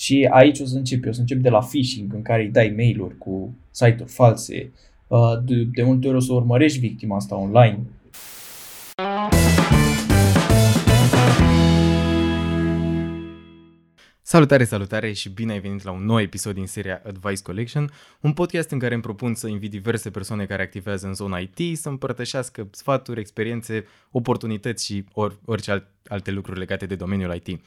Și aici o să încep de la phishing, în care îi dai mail-uri cu site-uri false. De multe ori o să urmărești victima asta online. Salutare și bine ai venit la un nou episod din seria Advice Collection, un podcast în care îmi propun să invit diverse persoane care activează în zona IT să împărtășească sfaturi, experiențe, oportunități și orice alte lucruri legate de domeniul IT.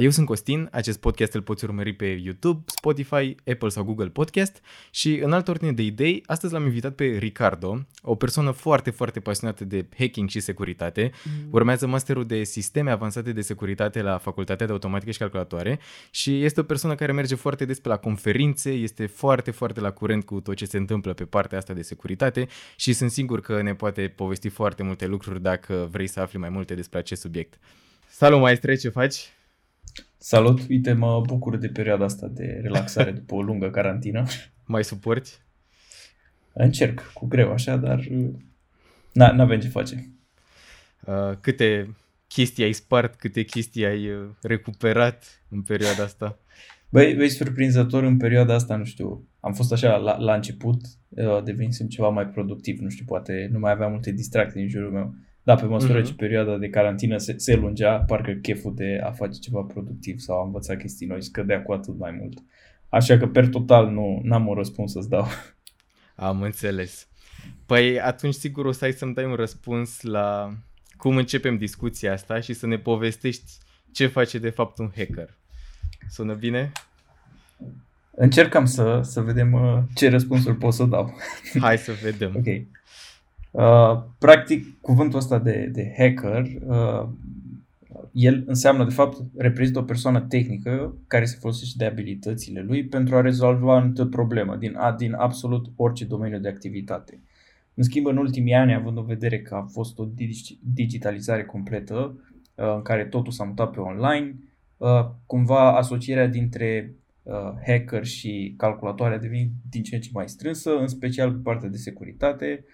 Eu sunt Costin, acest podcast îl poți urmări pe YouTube, Spotify, Apple sau Google Podcast și în altă ordine de idei, astăzi l-am invitat pe Ricardo, o persoană foarte, foarte pasionată de hacking și securitate. Urmează masterul de sisteme avansate de securitate la Facultatea de Automatică și Calculatoare și este o persoană care merge foarte des pe la conferințe, este foarte, foarte la curent cu tot ce se întâmplă pe partea asta de securitate și sunt sigur că ne poate povesti foarte multe lucruri dacă vrei să afli mai multe despre acest subiect. Salut, maestre, ce faci? Salut, uite, mă bucur de perioada asta de relaxare după o lungă carantină. Mai suporti? Încerc, cu greu așa, dar n-avem ce face. Câte chestii ai spart, câte chestii ai recuperat în perioada asta? Băi, surprinzător, în perioada asta, nu știu, am fost așa la început, devenisem ceva mai productiv, nu știu, poate nu mai aveam multe distracții în jurul meu. Da, pe măsură ce perioada de carantină se lungea, parcă cheful de a face ceva productiv sau a învăța chestii noi scădea cu atât mai mult. Așa că, per total, n-am un răspuns să-ți dau. Am înțeles. Păi atunci sigur o să ai să-mi dai un răspuns la cum începem discuția asta și să ne povestești ce face de fapt un hacker. Sună bine? Încercam să vedem ce răspunsuri pot să dau. Hai să vedem. Ok. Practic, cuvântul ăsta de hacker, el înseamnă, de fapt, reprezintă o persoană tehnică care se folosește de abilitățile lui pentru a rezolva anumită problemă din absolut orice domeniu de activitate. În schimb, în ultimii ani, având în vedere că a fost o digitalizare completă, în care totul s-a mutat pe online, cumva asocierea dintre hacker și calculatoare a devenit din ce în ce mai strânsă, în special pe partea de securitate,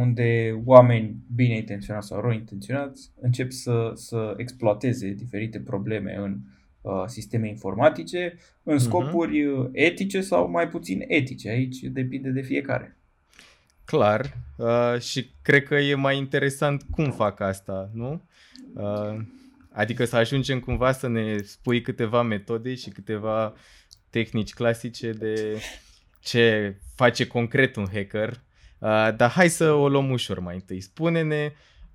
unde oameni bine intenționați sau rău intenționați încep să exploateze diferite probleme în sisteme informatice în scopuri etice sau mai puțin etice. Aici depinde de fiecare. Clar. Și cred că e mai interesant cum fac asta, nu? Adică să ajungem cumva să ne spui câteva metode și câteva tehnici clasice de ce face concret un hacker. Dar hai să o luăm ușor mai întâi. Spune-ne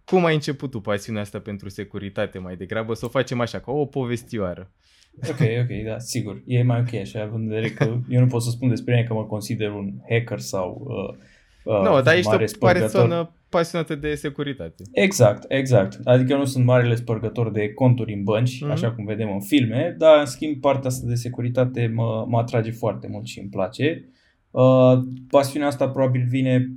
cum ai început tu pasiunea asta pentru securitate mai degrabă, să o facem așa, ca o povestioară. Ok, da, sigur. E mai ok așa, având în vedere că eu nu pot să spun despre mine că mă consider un hacker sau dar ești o persoană pasionată de securitate. Exact. Adică eu nu sunt marele spărgător de conturi în bănci, așa cum vedem în filme, dar în schimb partea asta de securitate mă atrage foarte mult și îmi place. Pasiunea asta probabil vine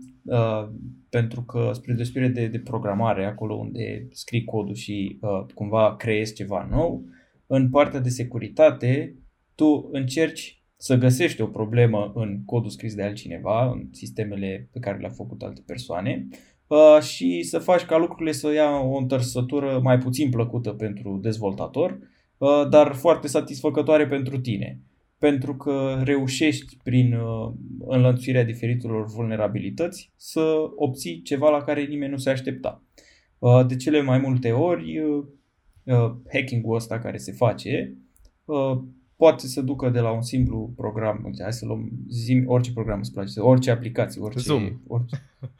pentru că spre deosebire de programare, acolo unde scrii codul și cumva creezi ceva nou, în partea de securitate tu încerci să găsești o problemă în codul scris de altcineva, în sistemele pe care le-au făcut alte persoane și să faci ca lucrurile să ia o întărsătură mai puțin plăcută pentru dezvoltator, dar foarte satisfăcătoare pentru tine. Pentru că reușești prin înlănțuirea diferitelor vulnerabilități să obții ceva la care nimeni nu se aștepta. De cele mai multe ori, hacking-ul ăsta care se face poate să ducă de la un simplu program, hai să luăm orice program îți place, orice aplicație,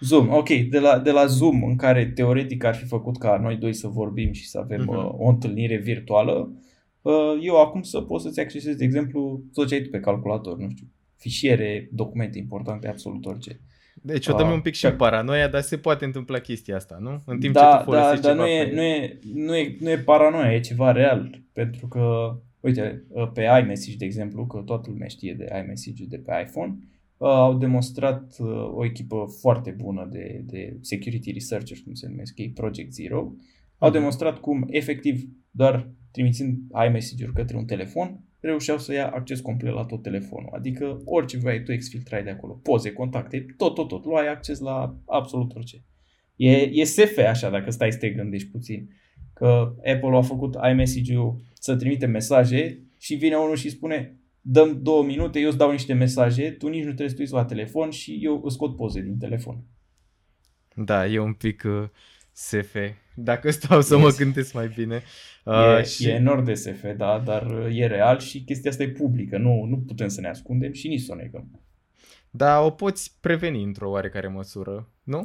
Zoom, ok, de la Zoom, în care teoretic ar fi făcut ca noi doi să vorbim și să avem o întâlnire virtuală, eu acum să poți să-ți accesezi, de exemplu, tot ce ai tu pe calculator, nu știu, fișiere, documente importante, absolut orice. Deci o dăm un pic și paranoia, dar se poate întâmpla chestia asta, nu? În timp ce tu folosești ceva. Da, dar nu e paranoia, e ceva real. Pentru că, uite, pe iMessage, de exemplu, că toată lumea știe de iMessage de pe iPhone, au demonstrat o echipă foarte bună de security researchers, cum se numesc ei, Project Zero, au demonstrat cum, efectiv, doar trimițând iMessage-uri către un telefon, reușeau să ia acces complet la tot telefonul. Adică orice vrei tu exfiltrai de acolo, poze, contacte, tot, luai acces la absolut orice. E SF așa, dacă stai să te gândești puțin, că Apple a făcut iMessage-ul să trimite mesaje și vine unul și spune dăm 2 minute, eu îți dau niște mesaje, tu nici nu trebuie să te uiți la telefon și eu îți scot poze din telefon. Da, e un pic SF. Dacă stau să mă gândesc mai bine. E enorm de SF, da, dar e real și chestia asta e publică. Nu putem să ne ascundem și nici să o negăm. Da, o poți preveni într-o oarecare măsură, nu?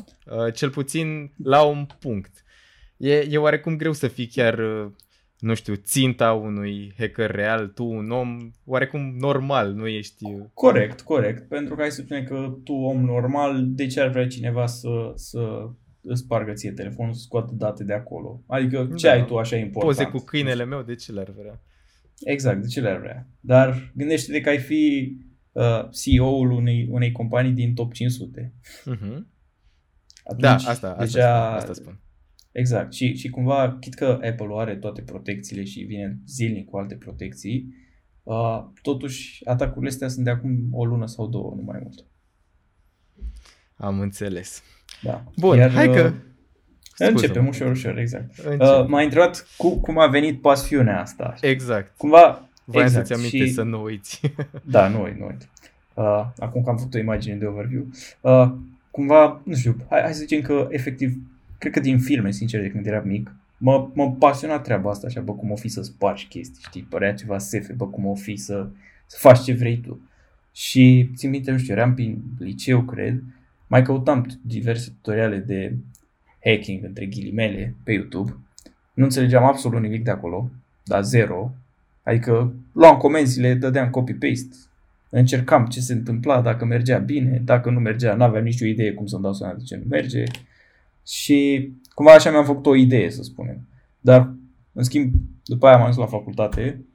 Cel puțin la un punct. E oarecum greu să fii chiar, nu știu, ținta unui hacker real, tu un om oarecum normal, nu ești... Corect, pentru că ai să spune că tu, om normal, de ce ar vrea cineva să îți spargă ție telefonul, să scoată date de acolo? Adică ce ai tu așa important? Poze cu câinele meu, de ce le-ar vrea? Exact, de ce le-ar vrea? Dar gândește-te că ai fi CEO-ul unei companii din top 500. Uh-huh. Atunci, da, asta spun. Exact. Și cumva, chit că Apple are toate protecțiile și vine zilnic cu alte protecții, totuși atacurile astea sunt de acum o lună sau două, nu mai mult. Am înțeles. Da. Bun, iar, hai că... Începem ușor, exact. M-a întrebat cum a venit pasiunea asta. Exact. Cumva... Voiam să-ți amintești și... să nu uiți. Da, nu uit. Acum că am făcut o imagine de overview. Cumva, nu știu, hai să zicem că efectiv... Cred că din filme, sincer, de când eram mic, mă pasiona treaba asta, așa, bă, cum o fi să spargi chestii, știi, părea ceva sefe, bă, cum o fi să faci ce vrei tu. Și țin minte, nu știu, eram prin liceu, cred, mai căutam diverse tutoriale de hacking, între ghilimele, pe YouTube. Nu înțelegeam absolut nimic de acolo, dar zero. Adică luam comenzile, dădeam copy-paste, încercam ce se întâmpla, dacă mergea bine, dacă nu mergea, n-aveam nicio idee cum să-mi dau seama de ce nu merge. Și cumva așa mi-am făcut o idee, să spunem. Dar, în schimb, după aia m-am dus la facultate,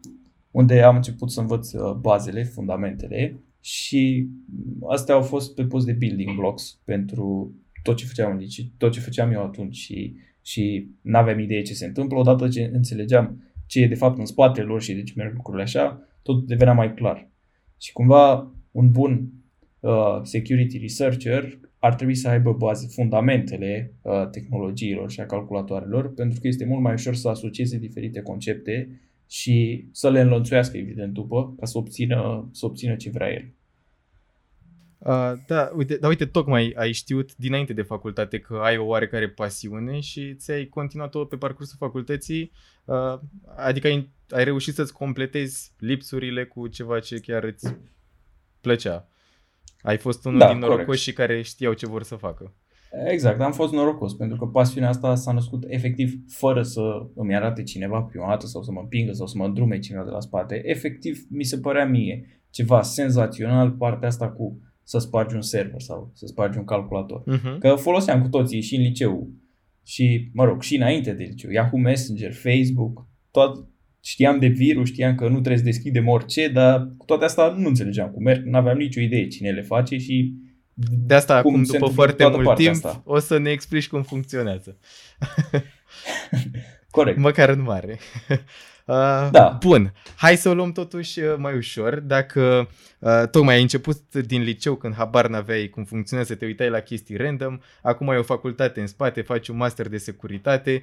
unde am început să învăț bazele, fundamentele, și astea au fost pe post de building blocks pentru tot ce făceam eu atunci și n-aveam idee ce se întâmplă. Odată ce înțelegeam ce e de fapt în spatele lor și de ce merg lucrurile așa, tot devenea mai clar. Și cumva un bun security researcher ar trebui să aibă baze, fundamentele tehnologiilor și a calculatoarelor, pentru că este mult mai ușor să asocieze diferite concepte și să le înlănțuiască, evident, după, ca să obțină ce vrea el. Uite, tocmai ai știut dinainte de facultate că ai o oarecare pasiune și ți-ai continuat-o pe parcursul facultății, adică ai reușit să-ți completezi lipsurile cu ceva ce chiar îți plăcea. Ai fost unul din norocoșii care știau ce vor să facă. Exact, am fost norocos, pentru că pasiunea asta s-a născut efectiv fără să îmi arate cineva prima dată sau să mă împingă sau să mă îndrume cineva de la spate. Efectiv, mi se părea mie ceva senzațional partea asta cu să spargi un server sau să spargi un calculator. Uh-huh. Că foloseam cu toții și în liceu și, mă rog, și înainte de liceu, Yahoo Messenger, Facebook, tot. Știam de virus, știam că nu trebuie să deschidem orice, dar cu toate astea nu înțelegeam cum merg, n-aveam nicio idee cine le face și de asta acum după foarte mult timp asta. O să ne explici cum funcționează. Corect. Măcar în mare. Da. Bun, hai să o luăm totuși mai ușor. Dacă tocmai ai început din liceu când habar n-aveai cum funcționează, te uitai la chestii random, acum ai o facultate în spate, faci un master de securitate...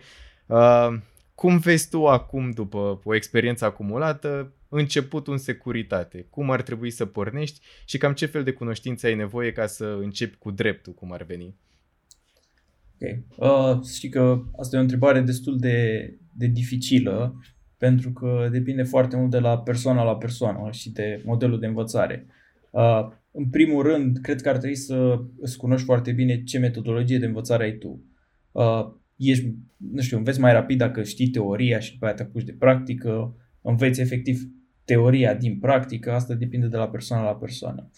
Cum vezi tu acum, după o experiență acumulată, începutul în securitate? Cum ar trebui să pornești și cam ce fel de cunoștințe ai nevoie ca să începi cu dreptul, cum ar veni? Okay. Știi că asta e o întrebare destul de dificilă, pentru că depinde foarte mult de la persoană la persoană și de modelul de învățare. În primul rând, cred că ar trebui să îți cunoști foarte bine ce metodologie de învățare ai tu. Ești, nu știu, înveți mai rapid dacă știi teoria și după aia te apuci de practică, înveți efectiv teoria din practică, asta depinde de la persoană la persoană.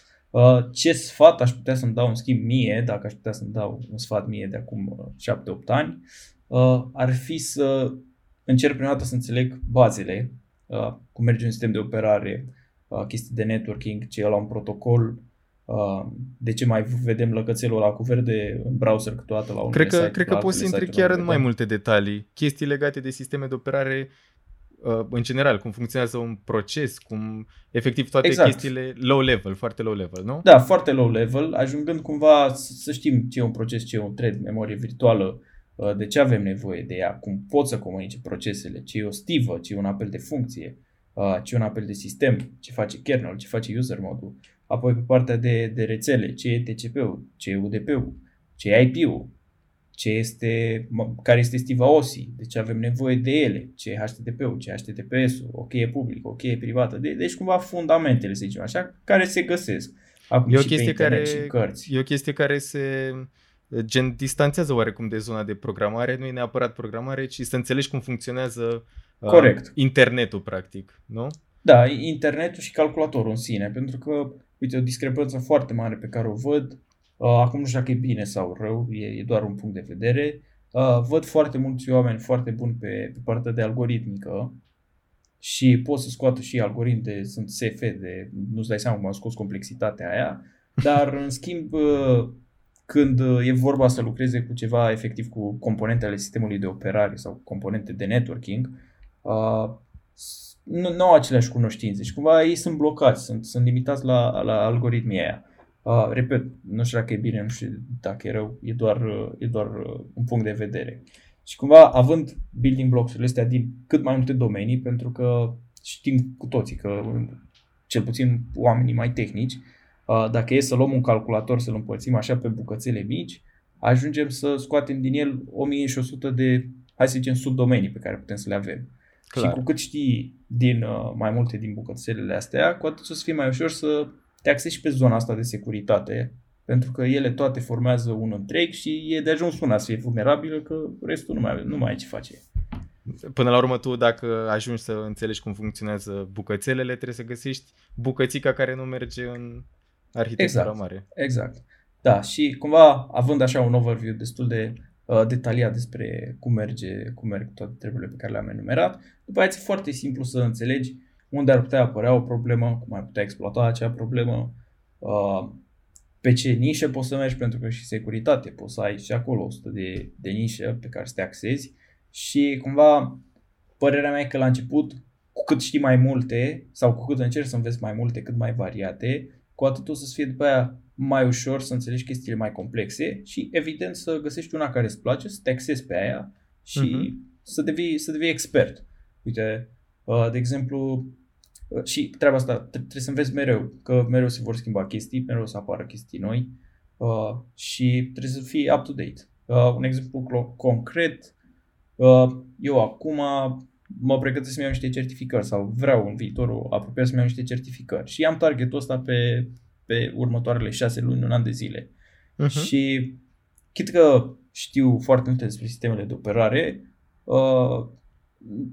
Ce sfat aș putea să-mi dau în schimb mie, dacă aș putea să-mi dau un sfat mie de acum 7-8 ani, ar fi să încerc prima dată să înțeleg bazele, cum merge un sistem de operare, chestii de networking, ce e la un protocol, de ce mai vedem lăcățelul ăla cu verde în browser câteodată la un site? Cred că poți să intri chiar în mai multe detalii. Chestii legate de sisteme de operare în general, cum funcționează un proces, cum efectiv toate chestiile low level, foarte low level, nu? Da, foarte low level, ajungând cumva să știm ce e un proces, ce e un thread, memorie virtuală, de ce avem nevoie de ea, cum pot să comunice procesele, ce e o stivă, ce e un apel de funcție. ci un apel de sistem, ce face kernel, ce face user mode-ul, apoi pe partea de rețele, ce e TCP-ul, ce e UDP-ul, ce e IP-ul, care este stiva OSI, de ce avem nevoie de ele, ce e HTTP-ul, ce e HTTPS-ul, o cheie publică, o cheie privată, deci cumva fundamentele, să zicem așa, care se găsesc acum și pe internet și cărți. E o chestie care se distanțează oarecum de zona de programare, nu e neapărat programare, ci să înțelegi cum funcționează internetul, practic, nu? Da, internetul și calculatorul în sine, pentru că, uite, o discrepanță foarte mare pe care o văd, acum nu știu dacă e bine sau rău, e doar un punct de vedere, văd foarte mulți oameni foarte buni pe partea de algoritmică și pot să scoată și algoritmi de, sunt CFD, nu-ți dai seama cum au scos complexitatea aia, dar în schimb, când e vorba să lucreze cu ceva efectiv cu componentele sistemului de operare sau componente de networking, nu au aceleași cunoștințe și cumva ei sunt blocați, sunt limitați la algoritmii aia. Repet, nu știu dacă e bine, nu știu dacă e rău, e doar un punct de vedere. Și cumva având building blocks-urile astea din cât mai multe domenii, pentru că știm cu toții că cel puțin oamenii mai tehnici, dacă e să luăm un calculator, să-l împărțim așa pe bucățele mici, ajungem să scoatem din el 1100 de, hai să zicem, subdomenii pe care putem să le avem. Clar. Și cu cât știi din mai multe din bucățelele astea, cu atât o să fie mai ușor să te axezi și pe zona asta de securitate, pentru că ele toate formează un întreg și e de ajuns una să fie vulnerabilă, că restul nu mai ai ce face. Până la urmă, tu dacă ajungi să înțelegi cum funcționează bucățelele, trebuie să găsești bucățica care nu merge în arhitectura mare. Exact. Da, și cumva având așa un overview destul de detaliat despre cum merg toate treburile pe care le-am enumerat, după aceea e foarte simplu să înțelegi unde ar putea apărea o problemă, cum ar putea exploata acea problemă, pe ce nișe poți să mergi, pentru că și securitate poți să ai și acolo 100 de nișe pe care să te axezi și cumva părerea mea e că la început, cu cât știi mai multe sau cu cât încerci să înveți mai multe, cât mai variate, cu atât o să-ți fie după aia mai ușor să înțelegi chestiile mai complexe și evident să găsești una care îți place, să te axezi pe aia și să devii expert. Uite, de exemplu, și treaba asta trebuie să înveți mereu, că mereu se vor schimba chestii, mereu să apară chestii noi și trebuie să fii up-to-date. Un exemplu concret, eu acum mă pregătesc să-mi iau niște certificări sau vreau în viitorul apropiat să-mi iau niște certificări și am targetul ăsta pe următoarele 6 luni, un an de zile. Și chit că știu foarte multe despre sistemele de operare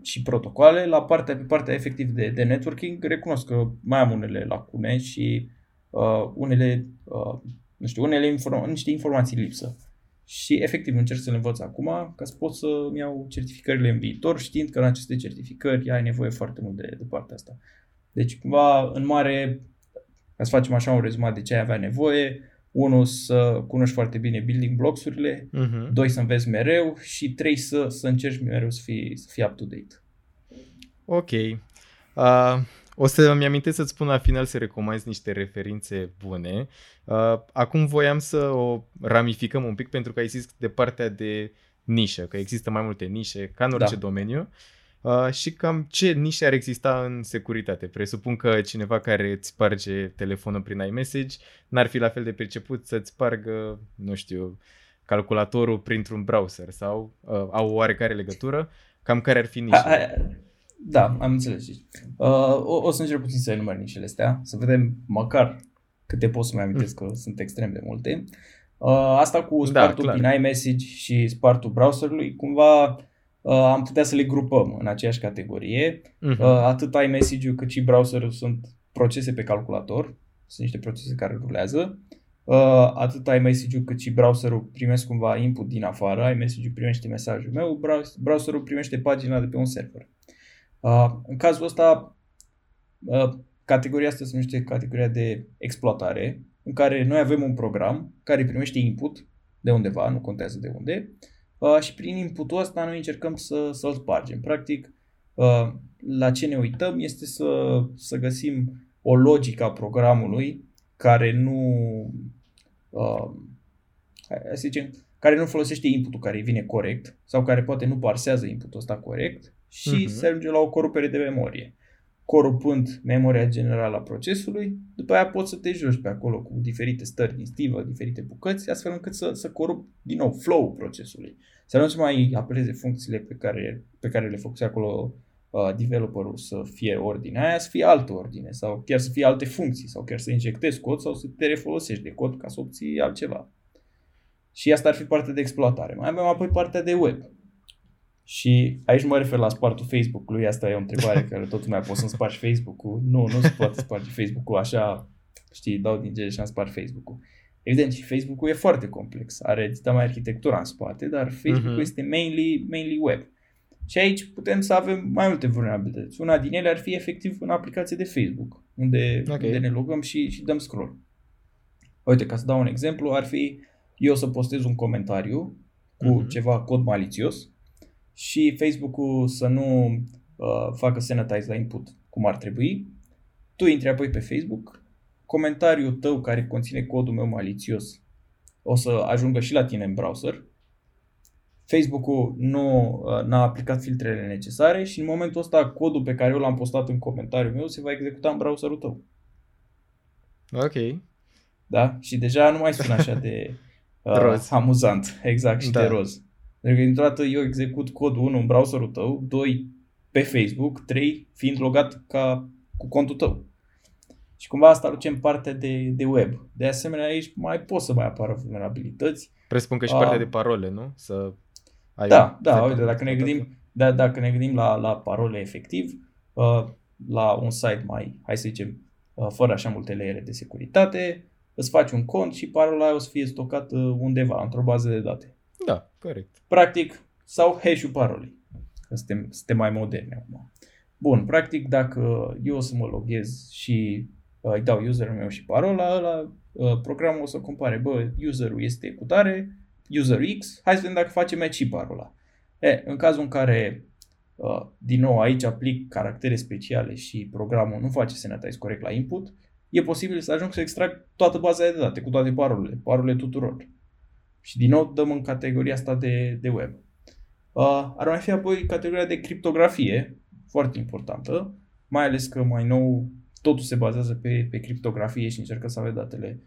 și protocoale, pe partea efectiv de networking, recunosc că mai am unele lacune și niște informații lipsă. Și efectiv încerc să le învăț acum ca să pot să-mi iau certificările în viitor, știind că în aceste certificări ai nevoie foarte mult de partea asta. Deci cumva în mare, ca să facem așa un rezumat de ce ai avea nevoie, 1. Să cunoști foarte bine building blocks-urile, 2. Să înveți mereu și 3. Să încerci mereu să fii up-to-date. Ok. O să îmi amintesc să-ți spun la final să recomanzi niște referințe bune. Acum voiam să o ramificăm un pic pentru că ai zis de partea de nișă, că există mai multe nișe ca în orice domeniu. Și cam ce nișe ar exista în securitate? Presupun că cineva care îți sparge telefonul prin iMessage n-ar fi la fel de priceput să-ți spargă, nu știu, calculatorul printr-un browser sau au oarecare legătură. Cam care ar fi nișele? Da, am înțeles. O să încerc puțin să enumer nișele astea, să vedem măcar câte pot să mai amintesc, că sunt extrem de multe. Asta cu spartul din iMessage și spartul browserului, cumva am putea să le grupăm în aceeași categorie. Atât iMessage-ul cât și browserul sunt procese pe calculator, sunt niște procese care rulează. Atât iMessage-ul cât și browserul primesc cumva input din afară, iMessage-ul primește mesajul meu, browserul primește pagina de pe un server. În cazul ăsta, categoria asta se numește categoria de exploatare, în care noi avem un program care primește input de undeva, nu contează de unde, și prin inputul ăsta noi încercăm să-l spargem. Practic, la ce ne uităm este să găsim o logică a programului care nu folosește inputul care îi vine corect sau care poate nu parsează inputul ăsta corect și se ajunge la o corupere de memorie. corupând memoria generală a procesului, după aia poți să te joci pe acolo cu diferite stări din stivă, diferite bucăți, astfel încât să corup din nou flow-ul procesului. Să nu mai apeleze funcțiile pe care le făcuse acolo developerul să fie ordinea aia, să fie altă ordine sau chiar să fie alte funcții sau chiar să injectezi cod sau să te refolosești de cod ca să obții altceva. Și asta ar fi partea de exploatare. Mai avem apoi partea de web. Și aici mă refer la spartul Facebook-ului, asta e o întrebare care tot lumea poți să spargi Facebook-ul. Nu se poate sparge Facebook-ul așa, știi, dau din gele și am spart Facebook-ul. Evident, și Facebook-ul e foarte complex, are mai arhitectura în spate, dar Facebook-ul este mainly web. Și aici putem să avem mai multe vulnerabilități. Una din ele ar fi efectiv în aplicație de Facebook, unde ne logăm și dăm scroll. Uite, ca să dau un exemplu, ar fi eu să postez un comentariu cu ceva cod malițios și Facebook-ul să nu facă sanitize la input cum ar trebui. Tu intri apoi pe Facebook, comentariul tău care conține codul meu malițios o să ajungă și la tine în browser. Facebook-ul n-a aplicat filtrele necesare și în momentul ăsta codul pe care eu l-am postat în comentariul meu se va executa în browserul tău. Ok. Da? Și deja nu mai sună așa de amuzant. Exact, și de roz. Deci dintr-o dată eu execut codul 1 în browserul tău, 2 pe Facebook, 3 fiind logat cu contul tău. Și cumva asta aduce în partea de web. De asemenea, aici mai pot să mai apară vulnerabilități. Presupun că și partea de parole, nu? Uite, dacă ne gândim la parole efectiv, la un site mai, hai să zicem, fără așa multe leere de securitate, îți faci un cont și parola aia o să fie stocată undeva, într-o bază de date. Da, corect. Practic, sau hash-ul parolei, că suntem mai moderni acum. Bun, practic, dacă eu o să mă loghez și îi dau userul meu și parola, programul o să compare, userul este cu tare, user X, hai să vedem dacă face match și parola. În cazul în care, din nou, aici aplic caractere speciale și programul nu face sanitize corect la input, e posibil să ajung să extrag toată baza de date cu toate parolele tuturor. Și din nou dăm în categoria asta de web. Ar mai fi apoi categoria de criptografie, foarte importantă, mai ales că mai nou totul se bazează pe criptografie și încercă să avem datele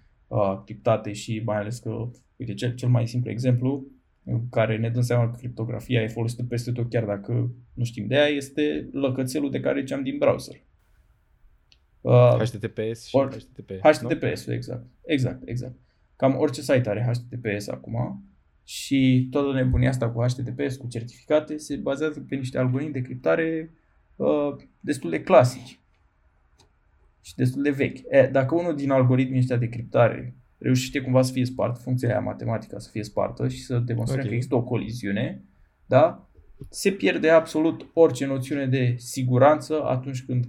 criptate și mai ales că, uite, cel mai simplu exemplu în care ne dăm seama că criptografia e folosită peste tot chiar dacă nu știm de ea este lăcățelul de care ziceam din browser. HTTPS și HTTPS, nu? HTTPS-ul, exact. Cam orice site are HTTPS acum și toată nebunia asta cu HTTPS, cu certificate, se bazează pe niște algoritmi de criptare destul de clasici și destul de vechi. Dacă unul din algoritmii ăștia de criptare reușește cumva să fie spart, funcția aia matematică să fie spartă și să demonstrăm că există o coliziune, da? Se pierde absolut orice noțiune de siguranță atunci când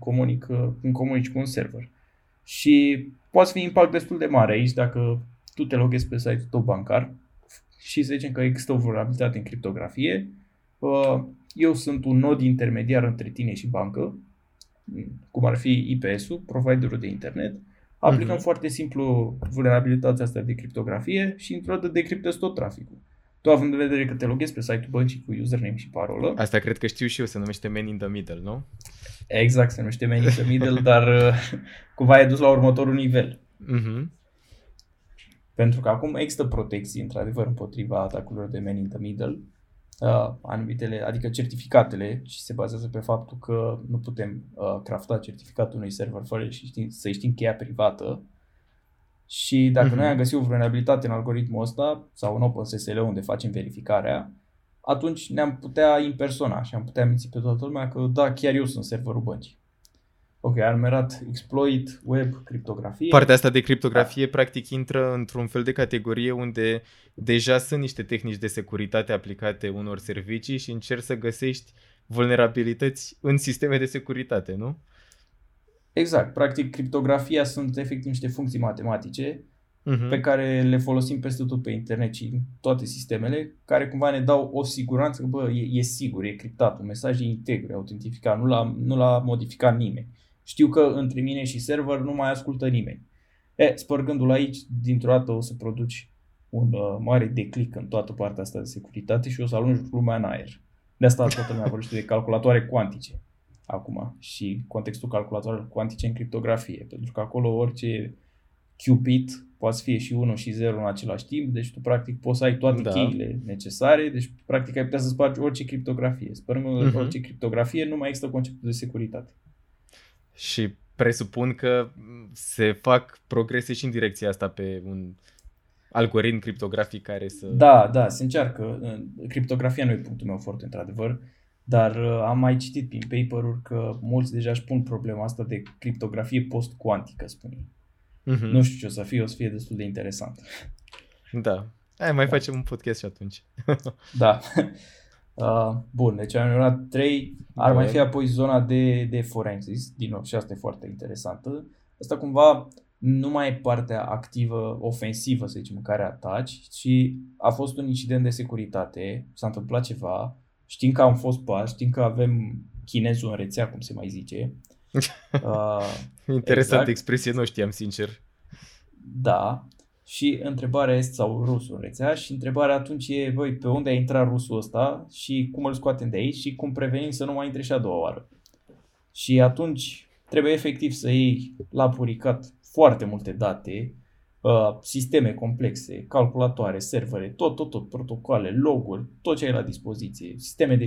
comunici cu un server. Și poate fi impact destul de mare aici dacă tu te loghezi pe site-ul tău bancar și să zicem că există o vulnerabilitate în criptografie. Eu sunt un nod intermediar între tine și bancă, cum ar fi IPS-ul, providerul de internet. Aplicăm foarte simplu vulnerabilitatea asta de criptografie și într-o dată decriptezi tot traficul. Tu, având în vedere că te loghezi pe site-ul băncii cu username și parolă... Asta cred că știu și eu, se numește Man in the Middle, nu? Exact, se numește Man in the Middle, dar cumva e dus la următorul nivel. Pentru că acum există protecții, într-adevăr, împotriva atacurilor de Man in the Middle, adică certificatele, și se bazează pe faptul că nu putem crafta certificatul unui server fără să-i știm cheia privată. Și dacă noi am găsit o vulnerabilitate în algoritmul ăsta sau în OpenSSL unde facem verificarea, atunci ne-am putea impersona și am putea minți pe toată lumea că da, chiar eu sunt serverul băncii. Ok, armerat, exploit, web, criptografie. Partea asta de criptografie practic intră într-un fel de categorie unde deja sunt niște tehnici de securitate aplicate unor servicii și încerci să găsești vulnerabilități în sisteme de securitate, nu? Exact. Practic, criptografia sunt efectiv niște funcții matematice pe care le folosim peste tot pe internet și toate sistemele, care cumva ne dau o siguranță că e sigur, e criptat, un mesaj e integru, e autentificat, nu l-a modificat nimeni. Știu că între mine și server nu mai ascultă nimeni. Spărgându-l aici, dintr-o dată o să produci un mare declic în toată partea asta de securitate și o să alungi lumea în aer. De asta toată lumea vorbește de calculatoare cuantice. acum și contextul calculatoarelor cuantice în criptografie, pentru că acolo orice qubit poate fi și 1 și 0 în același timp, deci tu practic poți să ai toate cheile necesare, deci practic ai putea să spargi orice criptografie. Sperăm că orice criptografie nu mai există conceptul de securitate. Și presupun că se fac progrese și în direcția asta pe un algoritm criptografic care să... Da, se încearcă. Criptografia nu e punctul meu forte, într-adevăr, dar am mai citit prin paper-uri că mulți deja își pun problema asta de criptografie post-cuantică, spun ei. Nu știu ce o să fie, o să fie destul de interesant. Da, facem un podcast și atunci. Da. Bun, deci am urmat 3, ar mai fi apoi zona de forensics, din nou, și asta e foarte interesantă. Asta cumva nu mai e partea activă, ofensivă, să zicem, în care ataci, ci a fost un incident de securitate, s-a întâmplat ceva, știm că am fost pași, știm că avem chinezul în rețea, cum se mai zice. Interesantă expresie, nu știam, sincer. Da. Și întrebarea este, sau rusul în rețea, și întrebarea atunci e, voi, pe unde a intrat rusul ăsta și cum îl scoatem de aici și cum prevenim să nu mai intre și a doua oară. Și atunci trebuie efectiv să iei la puricat foarte multe date, sisteme complexe, calculatoare, servere, tot, protocoale, loguri, tot ce ai la dispoziție, sisteme de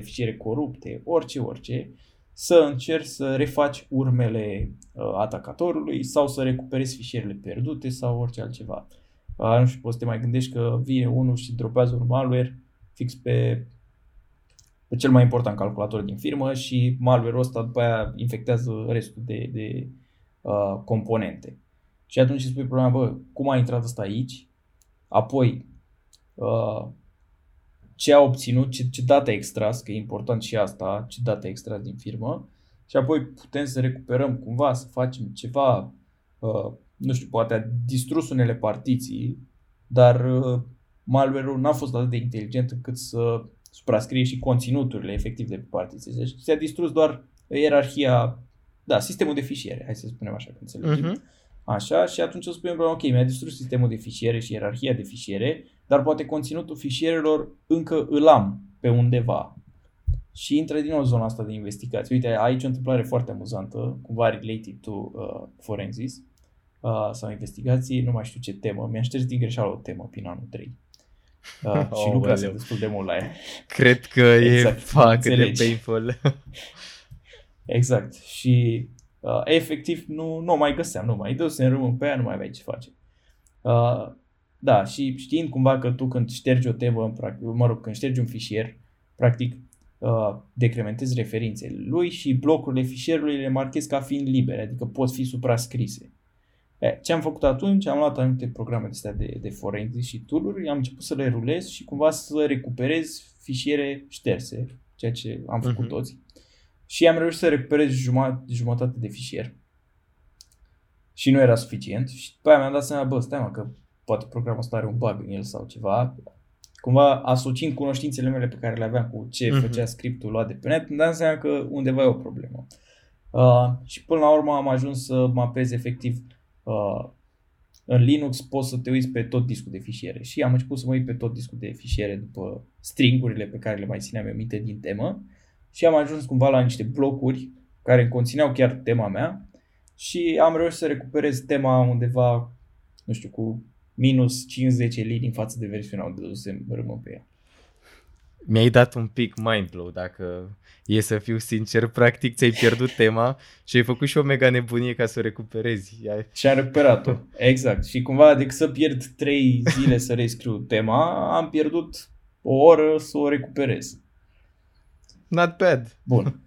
fișiere corupte, orice, să încerci să refaci urmele atacatorului sau să recuperezi fișierele pierdute sau orice altceva. Nu știu, poți să te mai gândești că vine unul și dropează un malware fix pe cel mai important calculator din firmă și malware-ul ăsta după aia infectează restul de componente. Și atunci îți pui problema, cum a intrat ăsta aici, apoi ce a obținut, ce date a extras, că e important și asta, ce date a extras din firmă, și apoi putem să recuperăm cumva, să facem ceva, nu știu, poate a distrus unele partiții, dar malware-ul n-a fost atât de inteligent încât să suprascrie și conținuturile efectiv de partiții. Deci ți-a distrus doar ierarhia, sistemul de fișiere, hai să spunem așa, că înțelegem. Așa, și atunci o spunem, ok, mi-a distrus sistemul de fișiere și ierarhia de fișiere, dar poate conținutul fișierelor încă îl am pe undeva. Și intră din nou zona asta de investigație. Uite, aici o întâmplare foarte amuzantă, cumva related to forensics sau investigații, nu mai știu ce temă. Mi-am șters din greșeală o temă prin anul 3. Și lucrase destul de mult la ea. Cred că exact, e painful. Exact. Și... efectiv nu mai găseam, nu mai dăusem, rămân pe aia, nu mai aveai ce face. Da, și știind cumva că tu când ștergi o temă, când ștergi un fișier, practic decrementezi referințele lui și blocurile fișierului le marchezi ca fiind libere, adică pot fi suprascrise. Ce am făcut atunci? Am luat anumite programe de forensic și tool-uri, am început să le rulez și cumva să recuperez fișiere șterse, ceea ce am făcut toți. Și am reușit să recuperez jumătate de fișier. Și nu era suficient. Și după aia mi-am dat seama, că poate programul ăsta are un bug în el sau ceva. Cumva asociind cunoștințele mele pe care le aveam cu ce făcea scriptul luat de pe net, mi-am dat seama că undeva e o problemă. Și până la urmă am ajuns să mapez efectiv. În Linux poți să te uiți pe tot discul de fișiere. Și am început să mă uit pe tot discul de fișiere după stringurile pe care le mai țineam eu minte din temă. Și am ajuns cumva la niște blocuri care conțineau chiar tema mea și am reușit să recuperez tema undeva, nu știu, cu minus 50 linii față de versiunea unde dusem, rămân pe ea. Mi-ai dat un pic mind-blow, dacă e să fiu sincer, practic ți-ai pierdut tema și ai făcut și o mega nebunie ca să o recuperezi. Și am recuperat-o, exact. Și cumva, decât să pierd 3 zile să rescriu tema, am pierdut o oră să o recuperez. Not bad. Bun.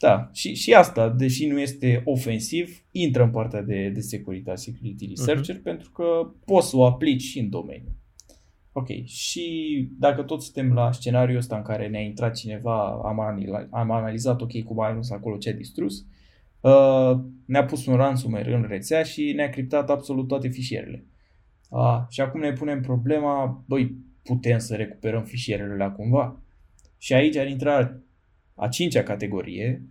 Da. Și asta, deși nu este ofensiv, intră în partea de securitate, security researcher, pentru că poți să o aplici și în domeniu. Ok. Și dacă tot suntem la scenariul ăsta în care ne-a intrat cineva, am analizat, ok, cum a ajuns acolo, ce a distrus, ne-a pus un ransomware în rețea și ne-a criptat absolut toate fișierele. Și acum ne punem problema, putem să recuperăm fișierele la cumva? Și aici ar intra a 5-a categorie,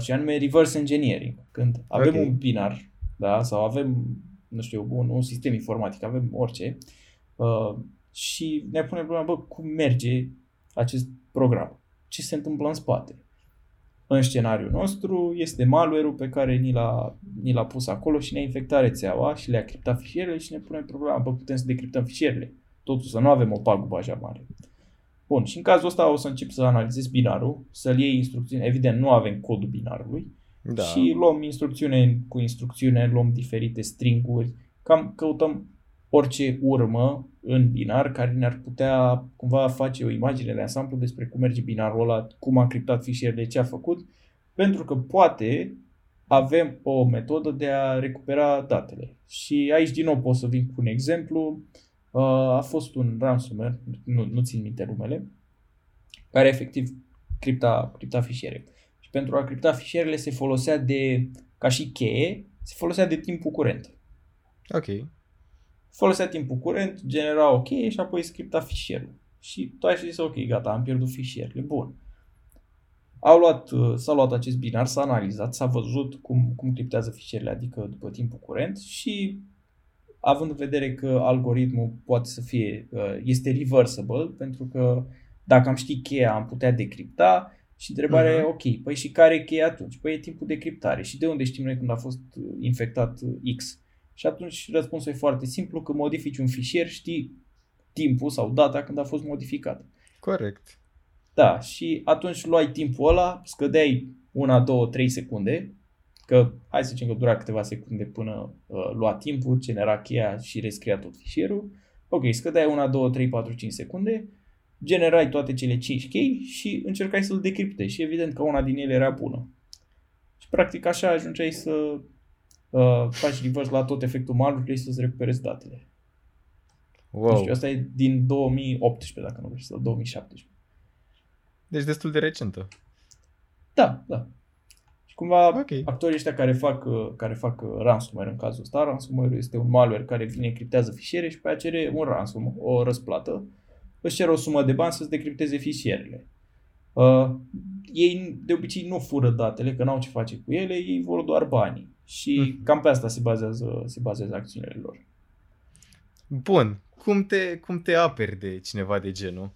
și anume reverse engineering. Când avem un binar, sau avem, nu știu, un sistem informatic, avem orice, și ne punem problema, cum merge acest program? Ce se întâmplă în spate? În scenariul nostru este malware-ul pe care ni l-a pus acolo și ne-a infectat rețeaua și le-a criptat fișierele și ne punem problema, bă, putem să decriptăm fișierele. Totuși să nu avem o pagubă așa mare. Bun, și în cazul ăsta o să încep să analizez binarul, să-l iei instrucțiune, evident nu avem codul binarului, da. Și luăm instrucțiune cu instrucțiune, luăm diferite stringuri, cam căutăm orice urmă în binar care ne-ar putea cumva face o imagine de ansamblu despre cum merge binarul ăla, cum a criptat fișierele, ce a făcut, pentru că poate avem o metodă de a recupera datele. Și aici din nou pot să vin cu un exemplu. A fost un ransomware, nu țin minte numele, care efectiv cripta fișiere. Și pentru a cripta fișierele se folosea de, ca și cheie, se folosea de timpul curent. Ok. Folosea timpul curent, genera o cheie și apoi scripta fișierul. Și tu ai zis, ok, gata, am pierdut fișierele. Bun. S-a luat acest binar, s-a analizat, s-a văzut cum criptează fișierele, adică după timpul curent și având în vedere că algoritmul poate să fie, este reversible, pentru că dacă am ști cheia am putea decripta și întrebarea e, ok, păi și care e cheia atunci? Păi e timpul de criptare și de unde știm noi când a fost infectat X? Și atunci răspunsul e foarte simplu, că modifici un fișier, știi timpul sau data când a fost modificat. Corect. Da, și atunci luai timpul ăla, scădeai 1, 2, 3 secunde, că hai să zicem că dura câteva secunde până lua timpul, genera cheia și rescria tot fișierul. Ok, scădeai 1, 2, 3, 4, 5 secunde, generai toate cele 5 chei și încercai să-l decriptezi și evident că una din ele era bună. Și practic așa ajungeai să faci reverse la tot efectul malware și să-ți recuperezi datele. Wow. Nu știu, asta e din 2018, dacă nu vreau, sau 2017. Deci destul de recentă. Da, da. Și cumva Actorii ăștia care fac ransomware în cazul ăsta, ransomware este un malware care vine, criptează fișiere și pe aia cere un ransom, o răsplată, își cere o sumă de bani să-ți decripteze fișierele. Ei de obicei nu fură datele, că n-au ce face cu ele, ei vor doar banii. Și cam pe asta se bazează acțiunile lor. Bun. Cum te aperi de cineva de genul?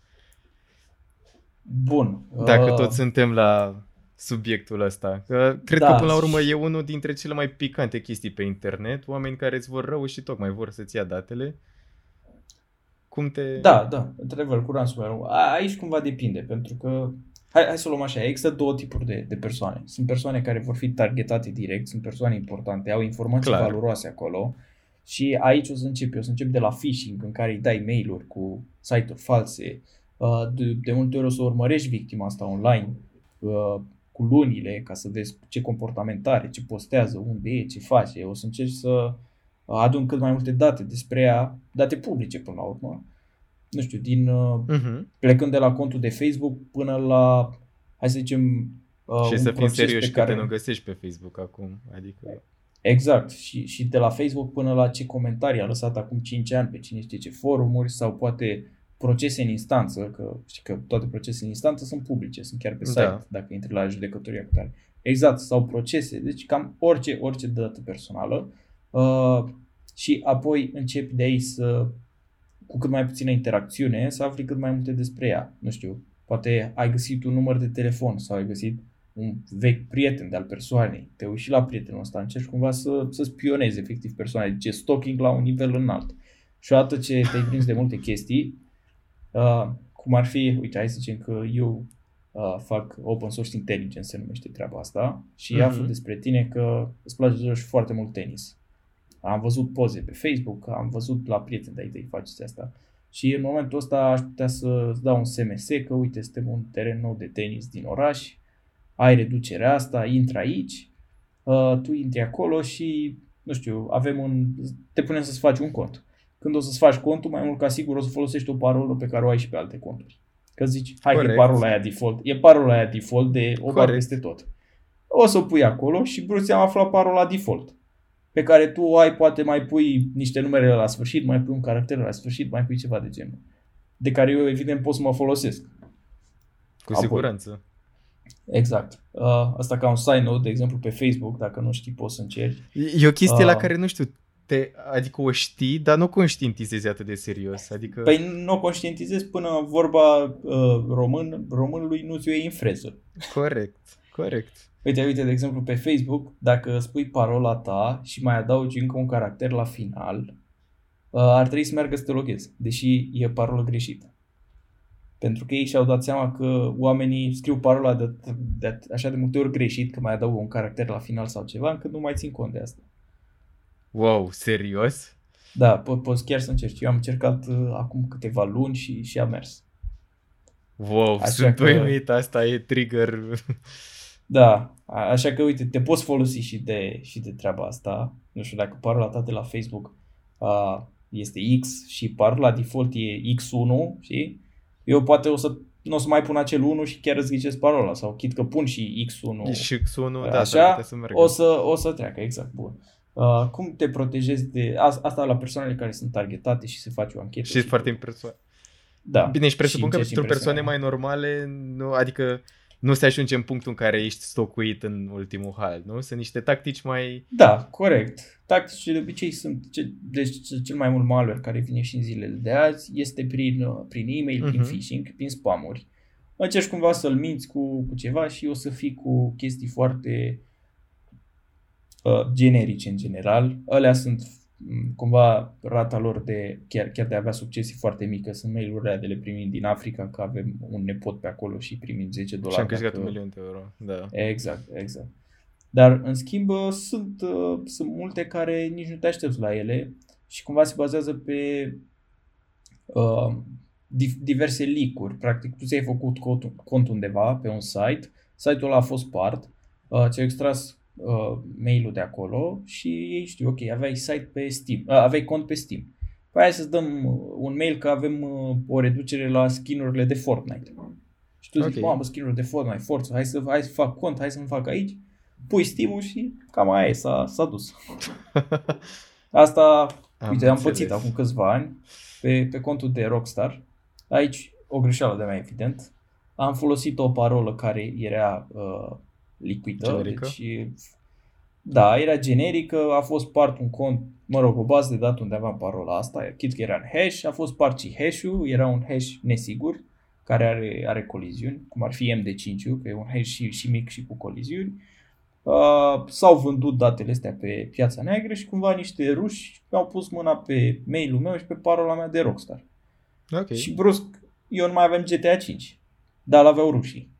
Bun. Dacă toți suntem la subiectul ăsta. Cred că până la urmă e unul dintre cele mai picante chestii pe internet. Oameni care îți vor rău și tocmai vor să-ți ia datele. Cum te... Da. Într-adevăr, cu ransomware. Aici cumva depinde, pentru că Hai să o luăm așa, există două tipuri de persoane. Sunt persoane care vor fi targetate direct, sunt persoane importante, au informații valoroase acolo și aici o să încep de la phishing, în care îi dai mail-uri cu site-uri false. De multe ori o să urmărești victima asta online cu lunile ca să vezi ce comportament are, ce postează, unde e, ce face. O să încerci să adun cât mai multe date despre ea, date publice până la urmă. Nu știu, plecând de la contul de Facebook până la, hai să zicem, și să fim serioși câte nu găsești pe Facebook acum, adică... Exact, și de la Facebook până la ce comentarii a lăsat acum 5 ani pe cine știe ce forumuri sau poate procese în instanță, că știi că toate procesele în instanță sunt publice, sunt chiar pe site, Dacă intri la judecătoria cu tare. Exact, sau procese, deci cam orice dată personală și apoi începi de aici să... cu cât mai puțină interacțiune, să afli cât mai multe despre ea. Nu știu, poate ai găsit un număr de telefon sau ai găsit un vechi prieten de-al persoanei, te uiți la prietenul ăsta, încerci cumva să spionezi efectiv persoana, deci stalking la un nivel înalt. Și odată ce te-ai prins de multe chestii, cum ar fi, uite, hai să zicem că eu fac open source intelligence, se numește treaba asta, și aflu despre tine că îți place joci foarte mult tenis. Am văzut poze pe Facebook, am văzut la prieteni de-ai tăi faceți asta. Și în momentul ăsta aș putea să-ți dau un SMS că uite, suntem un teren nou de tenis din oraș, ai reducerea asta, intră aici, tu intri acolo și, nu știu, te punem să-ți faci un cont. Când o să-ți faci contul, mai mult ca sigur o să folosești o parolă pe care o ai și pe alte conturi. Că zici, hai că e parola aia default de o bar peste tot. O să o pui acolo și brusc am aflat parola default, pe care tu o ai, poate mai pui niște numere la sfârșit, mai pui un caracter la sfârșit, mai pui ceva de genul, de care eu evident pot să mă folosesc. Cu siguranță. Exact. Asta ca un sign-out, de exemplu, pe Facebook, dacă nu știi, poți să încerci. E o chestie la care, nu știu, adică o știi, dar nu o conștientizezi atât de serios. Adică... Păi nu o conștientizezi până vorba românului nu-ți o iei în freză. Corect. Corect. Uite, de exemplu, pe Facebook, dacă spui parola ta și mai adaugi încă un caracter la final, ar trebui să meargă să te loghezi, deși e parolă greșită. Pentru că ei și-au dat seama că oamenii scriu parola de așa de multe ori greșit, că mai adaugă un caracter la final sau ceva, încât nu mai țin cont de asta. Wow, serios? Da, poți chiar să încerci. Eu am încercat acum câteva luni și a mers. Wow, așa sunt uimit, asta e trigger. Da, așa că uite, te poți folosi și de treaba asta. Nu știu, dacă parola ta de la Facebook este X și parola default e X1, știi? Eu poate o să mai pun acel 1 și chiar îți ghicesc parola sau chit că pun și X1. Și X1, da, așa, o să treacă, exact, bun. Cum te protejezi de asta la persoanele care sunt targetate și se face o anchetă? Și foarte impresionant. Da. Bine, și presupun că pentru persoane mai normale, nu, adică nu se ajunge în punctul în care ești stocuit în ultimul hal, nu? Sunt niște tactici mai... Da, corect. Tacticile de obicei sunt, cel mai mult malware care vine și în zilele de azi este prin e-mail, prin phishing, prin spamuri. Încerci cumva să-l minți cu ceva și o să fii cu chestii foarte generice în general. Alea sunt cumva rata lor de chiar de a avea succese foarte mică. Sunt mail-urile de le primim din Africa, că avem un nepot pe acolo și primim $10. Și am câștigat un milion de euro. Da. Exact. Dar în schimb sunt multe care nici nu te aștepți la ele și cumva se bazează pe diverse leak-uri. Practic tu ți-ai făcut cont undeva pe un site, site-ul ăla a fost part, ți-ai extras mail-ul de acolo și ei știu, ok, aveai site pe Steam, aveai cont pe Steam. Păi hai să-ți dăm un mail că avem o reducere la skin-urile de Fortnite. Și tu zici, mamă, skin-uri de Fortnite, forță, hai să fac cont, hai să-mi fac aici. Pui Steam-ul și cam aia e, s-a dus. Asta, uite, am pățit acum câțiva ani pe contul de Rockstar. Aici, o greșeală de mea, evident. Am folosit o parolă care era... liquită, deci, da, era generică, a fost part un cont, mă rog, o bază de date unde aveam parola asta, chit că era în hash, a fost part și hash-ul, era un hash nesigur, care are coliziuni, cum ar fi MD5-ul, că e un hash și mic și cu coliziuni. S-au vândut datele astea pe piața neagră și cumva niște ruși mi-au pus mâna pe mail-ul meu și pe parola mea de Rockstar. Okay. Și brusc, eu nu mai aveam GTA 5, dar l-aveau rușii.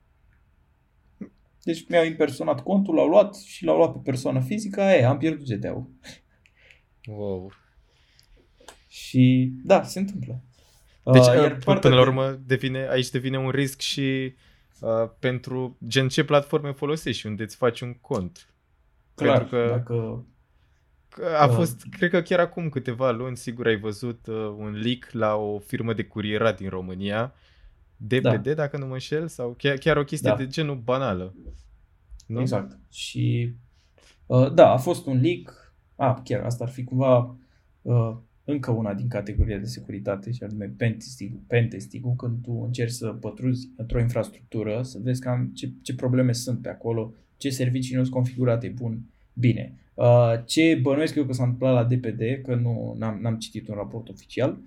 Deci mi-au impersonat contul, l-au luat și l-au luat pe persoană fizică, am pierdut GTA-ul. Wow. Și da, se întâmplă. Deci până la urmă aici devine un risc și pentru gen ce platforme folosești și unde îți faci un cont. Clar, pentru că a fost, cred că chiar acum câteva luni, sigur ai văzut un leak la o firmă de curierat din România. DPD, da. Dacă nu mă înșel, sau chiar o chestie de genul banală. Nu? Exact. Și da, a fost un leak. Chiar asta ar fi cumva încă una din categoria de securitate, și anume pentesting-ul, când tu încerci să pătruzi într-o infrastructură, să vezi cam ce probleme sunt pe acolo, ce servicii nu sunt configurate bine. Ce bănuiesc eu că s-a întâmplat la DPD, că n-am citit un raport oficial,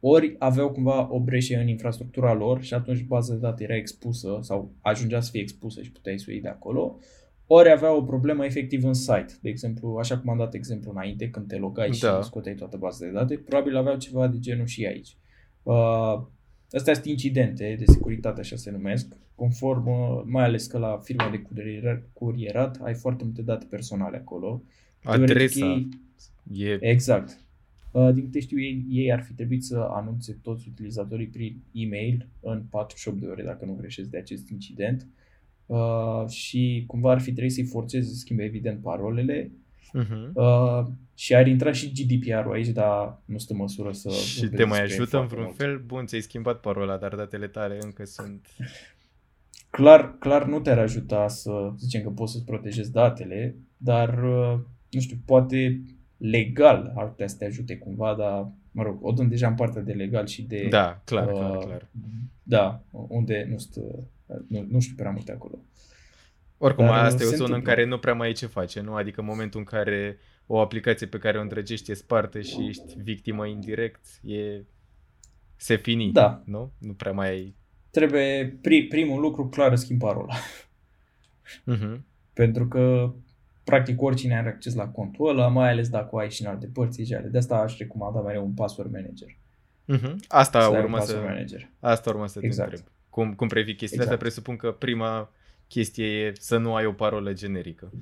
ori aveau cumva o breșe în infrastructura lor și atunci baza de date era expusă sau ajungea să fie expusă și puteai să o iei de acolo, ori aveau o problemă efectiv în site. De exemplu, așa cum am dat exemplu înainte, când te logai și scoteai toată baza de date, probabil aveau ceva de genul și aici. Astea sunt incidente de securitate, așa se numesc, conform, mai ales că la firma de curierat ai foarte multe date personale acolo. Adresa. Exact. Din câte știu, ei ar fi trebuit să anunțe toți utilizatorii prin e-mail în 48 de ore, dacă nu greșesc, de acest incident. Și cumva ar fi trebuit să-i forțeze să schimbe, evident, parolele. Și ar intra și GDPR-ul aici, dar nu stă măsură să... Și te mai ajută în vreun fel? Bun, ți-ai schimbat parola, dar datele tale încă sunt... Clar nu te-ar ajuta să zicem că poți să-ți protejezi datele, dar, nu știu, poate... legal ar putea să te ajute cumva, dar, mă rog, o dăm deja în partea de legal și de... Da, clar. Da, unde nu știu prea multe acolo. Oricum, dar asta e o zonă în care nu prea mai e ce face, nu? Adică în momentul în care o aplicație pe care o îndrăgești e spartă și ești victimă indirect, se fini, nu? Nu prea mai... Trebuie primul lucru, clar, schimb parola. Uh-huh. Pentru că, practic, oricine are acces la contul ăla, mai ales dacă o ai și în alte părți, și de asta aș recomanda mereu un password manager. Uh-huh. Asta urma să exact. Te întreb. Cum previi chestiile exact. Astea? Presupun că prima chestie e să nu ai o parolă generică.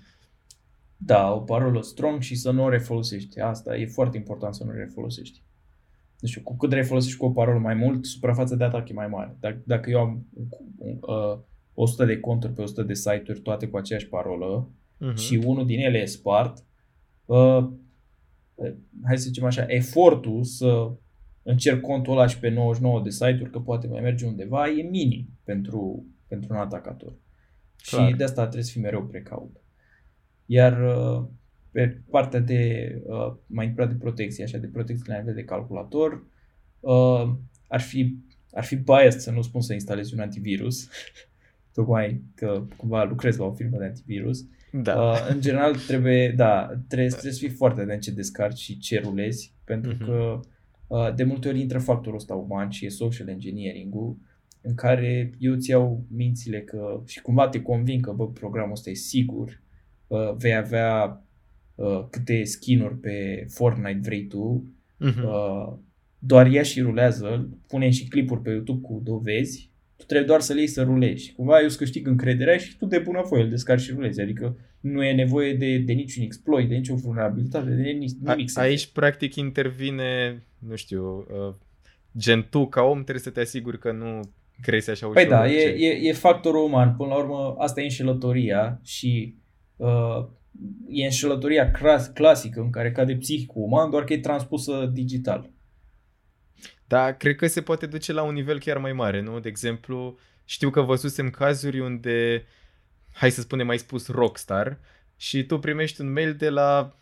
Da, o parolă strong și să nu o refolosești. Asta e foarte important, să nu o refolosești. Nu știu, cu cât refolosești cu o parolă mai mult, suprafața de atac e mai mare. Dacă eu am 100 de conturi pe 100 de site-uri, toate cu aceeași parolă, uh-huh. și unul din ele e spart, hai să zicem așa, efortul să încerc contul ăla și pe 99 de site-uri, că poate mai merge undeva, e minim pentru un atacator. Clar. Și de asta trebuie să fii mereu precaut. Iar pe partea de, mai întâmplat de protecție, așa, de protecție la nivel de calculator, ar fi biased să nu spun să instalezi un antivirus, tocmai că cumva lucrezi la o firmă de antivirus. Da. În general trebuie să fii foarte atent ce descarci și ce rulezi, pentru uh-huh. că de multe ori intră factorul ăsta uman și e social engineering-ul, în care eu îți iau mințile că, și cumva te convin că programul ăsta e sigur, vei avea câte skin-uri pe Fortnite vrei tu, uh-huh. Doar ia și rulează, pune și clipuri pe YouTube cu dovezi, tu trebuie doar să le iei să rulești. Cumva eu îți câștig încrederea și tu de bună voie îl descarci și rulezi, adică nu e nevoie de niciun exploit, de nicio vulnerabilitate, de nimic. Aici practic intervine, nu știu, gen tu ca om trebuie să te asiguri că nu crezi așa ușor. Păi da, e factorul uman, până la urmă asta e înșelătoria și... e înșelătoria clasică în care cade psihicul uman, doar că e transpusă digital. Da, cred că se poate duce la un nivel chiar mai mare, nu? De exemplu, știu că văzusem cazuri unde, hai să spunem, ai spus Rockstar și tu primești un mail de la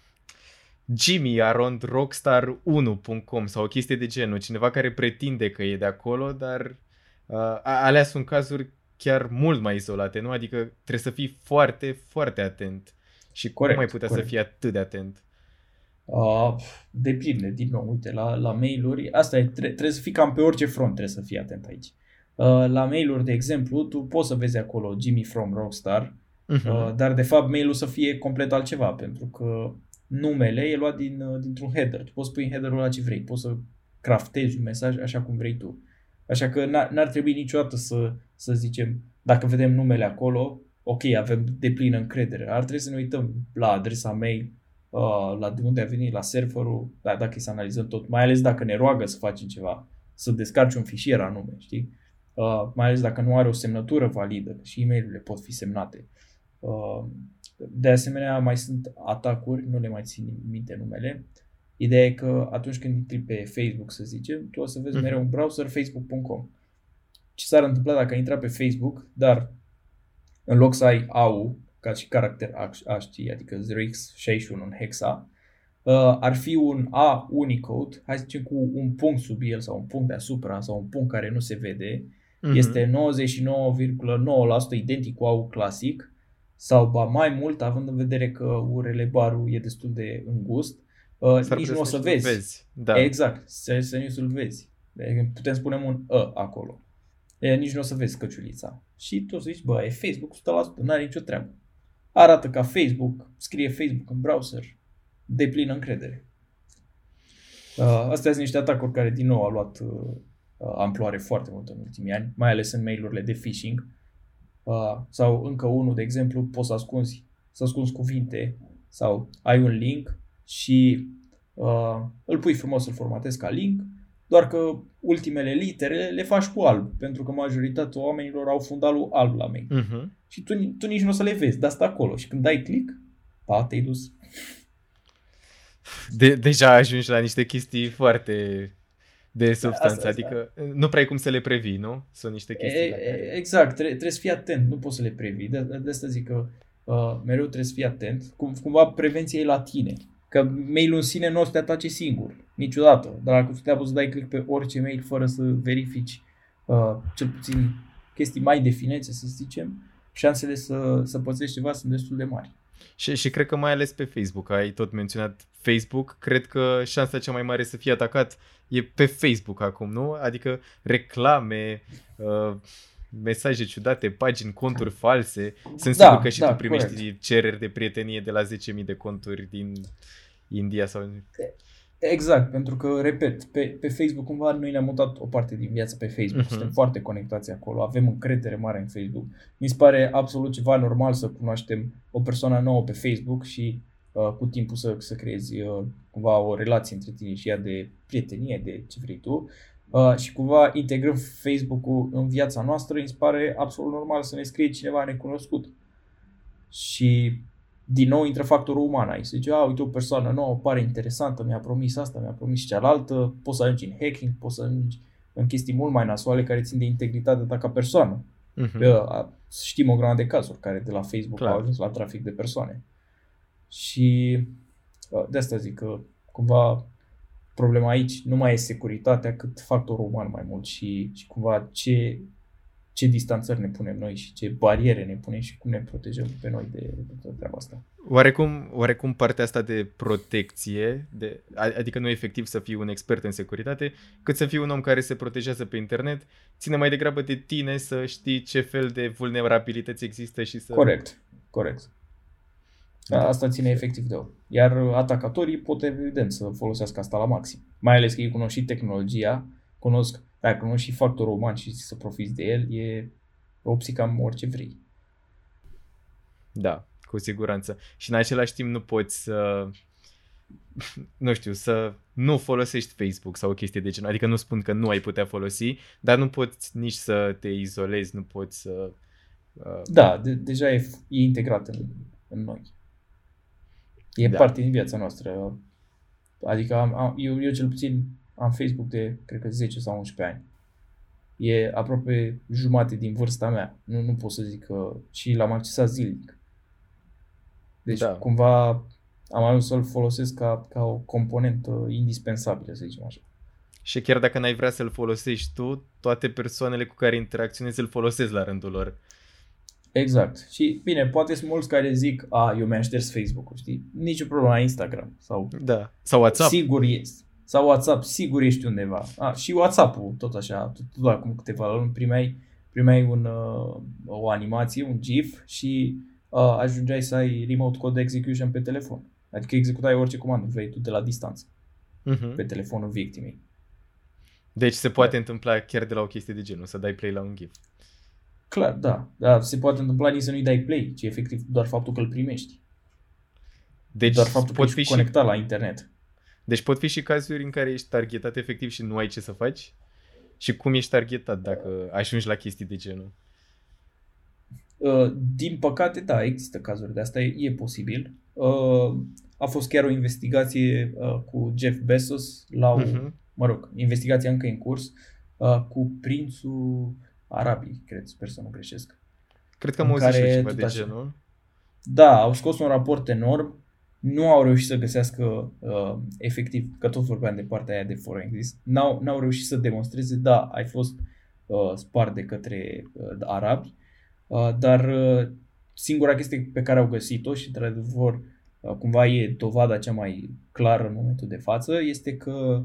jimmy@rockstar1.com sau o chestie de genul, cineva care pretinde că e de acolo, dar alea sunt cazuri chiar mult mai izolate, nu? Adică trebuie să fii foarte, foarte atent. Și corect, cum mai putea corect. Să fii atât de atent? Depinde, din nou, uite, la mail-uri, asta e, trebuie să fii cam pe orice front, trebuie să fii atent aici. La mail-uri, de exemplu, tu poți să vezi acolo Jimmy from Rockstar, uh-huh. Dar de fapt mail-ul să fie complet altceva, pentru că numele e luat dintr-un header. Tu poți pui în header-ul ăla ce vrei, poți să craftezi un mesaj așa cum vrei tu. Așa că n-ar trebui niciodată să zicem, dacă vedem numele acolo, ok, avem deplină încredere. Ar trebui să ne uităm la adresa mail, la unde a venit, la serverul, dacă e să analizăm tot, mai ales dacă ne roagă să facem ceva, să descarci un fișier anume, știi? Mai ales dacă nu are o semnătură validă, și e-mail-urile pot fi semnate. De asemenea, mai sunt atacuri, nu le mai țin minte numele. Ideea e că atunci când intri pe Facebook, să zicem, tu o să vezi mereu un browser facebook.com. Ce s-ar întâmpla dacă ai intrat pe Facebook, dar în loc să ai AU, ca și caracter ASCII, adică 0x61 în hexa, ar fi un A Unicode, hai să zicem cu un punct sub el sau un punct deasupra sau un punct care nu se vede, uh-huh. este 99,9% identic cu AU clasic sau ba mai mult, având în vedere că URL barul e destul de îngust, nici nu o să vezi. Da. Exact, să nici nu-l vezi. Putem spune un A acolo. Nici nu o să vezi căciulița. Și tu o să zici, bă, e Facebook 100%, n-are nicio treabă. Arată ca Facebook, scrie Facebook în browser, deplină încredere. Astea sunt niște atacuri care din nou au luat amploare foarte mult în ultimii ani, mai ales în mail-urile de phishing. Sau încă unul, de exemplu, poți să ascunzi cuvinte sau ai un link și îl pui frumos, îl formatezi ca link, doar că ultimele litere le faci cu alb, pentru că majoritatea oamenilor au fundalul alb la mail. Uh-huh. Și tu nici nu o să le vezi, dar stă acolo. Și când dai click, pa, te-ai dus. Deja ajungi la niște chestii foarte de substanță, adică nu prea ai cum să le previi, nu? Sunt niște chestii. Exact, trebuie să fii atent, nu poți să le previi. De asta zic că mereu trebuie să fii atent. Cumva prevenția e la tine. Că mail-ul în sine nu o să te atace singur, niciodată. Dar dacă te-a pus să dai click pe orice mail fără să verifici cel puțin chestii mai de finețe, să zicem, șansele să pățești ceva sunt destul de mari. Și cred că mai ales pe Facebook, ai tot menționat Facebook, cred că șansa cea mai mare să fie atacat e pe Facebook acum, nu? Adică reclame, mesaje ciudate, pagini, conturi false. Sunt sigur că și tu primești cereri de prietenie de la 10.000 de conturi din India sau... Exact, pentru că, repet, pe Facebook cumva noi ne-am mutat o parte din viața pe Facebook, suntem foarte conectați acolo, avem încredere mare în Facebook. Mi se pare absolut ceva normal să cunoaștem o persoană nouă pe Facebook și cu timpul să creezi cumva o relație între tine și ea de prietenie, de ce vrei tu. Și cumva integrăm Facebook-ul în viața noastră, mi se pare absolut normal să ne scrie cineva necunoscut. Și... din nou intră factorul uman aici. Zice, uite, o persoană nouă, pare interesantă, mi-a promis asta, mi-a promis cealaltă, poți să ajungi în hacking, poți să ajungi în chestii mult mai nasoale care țin de integritatea ta ca persoană. Știm o grămadă de cazuri care de la Facebook au ajuns la trafic de persoane. Și de asta zic că cumva problema aici nu mai e securitatea cât factorul uman mai mult și cumva ce distanțări ne punem noi și ce bariere ne punem și cum ne protejăm pe noi de treaba asta. Oarecum partea asta de protecție, adică nu efectiv să fii un expert în securitate, cât să fii un om care se protejează pe internet, ține mai degrabă de tine să știi ce fel de vulnerabilități există și să... Corect. Asta ține efectiv de om. Iar atacatorii pot evident să folosească asta la maxim. Mai ales că ei cunosc și tehnologia, dacă nu și factorul uman și să profiți de el, e opții cam orice vrei. Da, cu siguranță. Și în același timp nu poți să, să nu folosești Facebook sau o chestie de genul. Adică nu spun că nu ai putea folosi, dar nu poți nici să te izolezi, nu poți să... deja e integrat în noi. E parte din viața noastră. Adică eu cel puțin... am Facebook de, cred că, 10 sau 11 ani. E aproape jumate din vârsta mea. Nu pot să zic că... și l-am accesat zilnic. Deci, cumva, am ajuns să-l folosesc ca o componentă indispensabilă, să zicem așa. Și chiar dacă n-ai vrea să-l folosești tu, toate persoanele cu care interacționezi îl folosesc la rândul lor. Exact. Și, bine, poate sunt mulți care zic, eu mi-am șters Facebook-ul, știi? Nici o problemă la Instagram. Sau WhatsApp. Sigur este. Sau WhatsApp, sigur ești undeva. Și WhatsApp-ul, tot așa, tot acum câteva luni primeai o animație, un GIF și ajungeai să ai remote code execution pe telefon. Adică executai orice comandă vrei tu de la distanță, pe telefonul victimei. Deci se poate întâmpla chiar de la o chestie de genul, să dai play la un GIF. Clar, da, se poate întâmpla nici să nu-i dai play, ci efectiv doar faptul că îl primești. Deci doar faptul că ești conectat la internet. Deci pot fi și cazuri în care ești targetat efectiv și nu ai ce să faci? Și cum ești targetat dacă ajungi la chestii de genul? Din păcate, există cazuri de asta, e posibil. A fost chiar o investigație cu Jeff Bezos, investigația încă în curs, cu prințul Arabiei, sper să nu greșesc. Cred că am auzit ceva de genul. Da, au scos un raport enorm. Nu au reușit să găsească efectiv, că tot vorbeam de partea aia de forensics, n-au reușit să demonstreze, ai fost spart de către arabi, dar singura chestie pe care au găsit-o și într-adevăr cumva e dovada cea mai clară în momentul de față, este că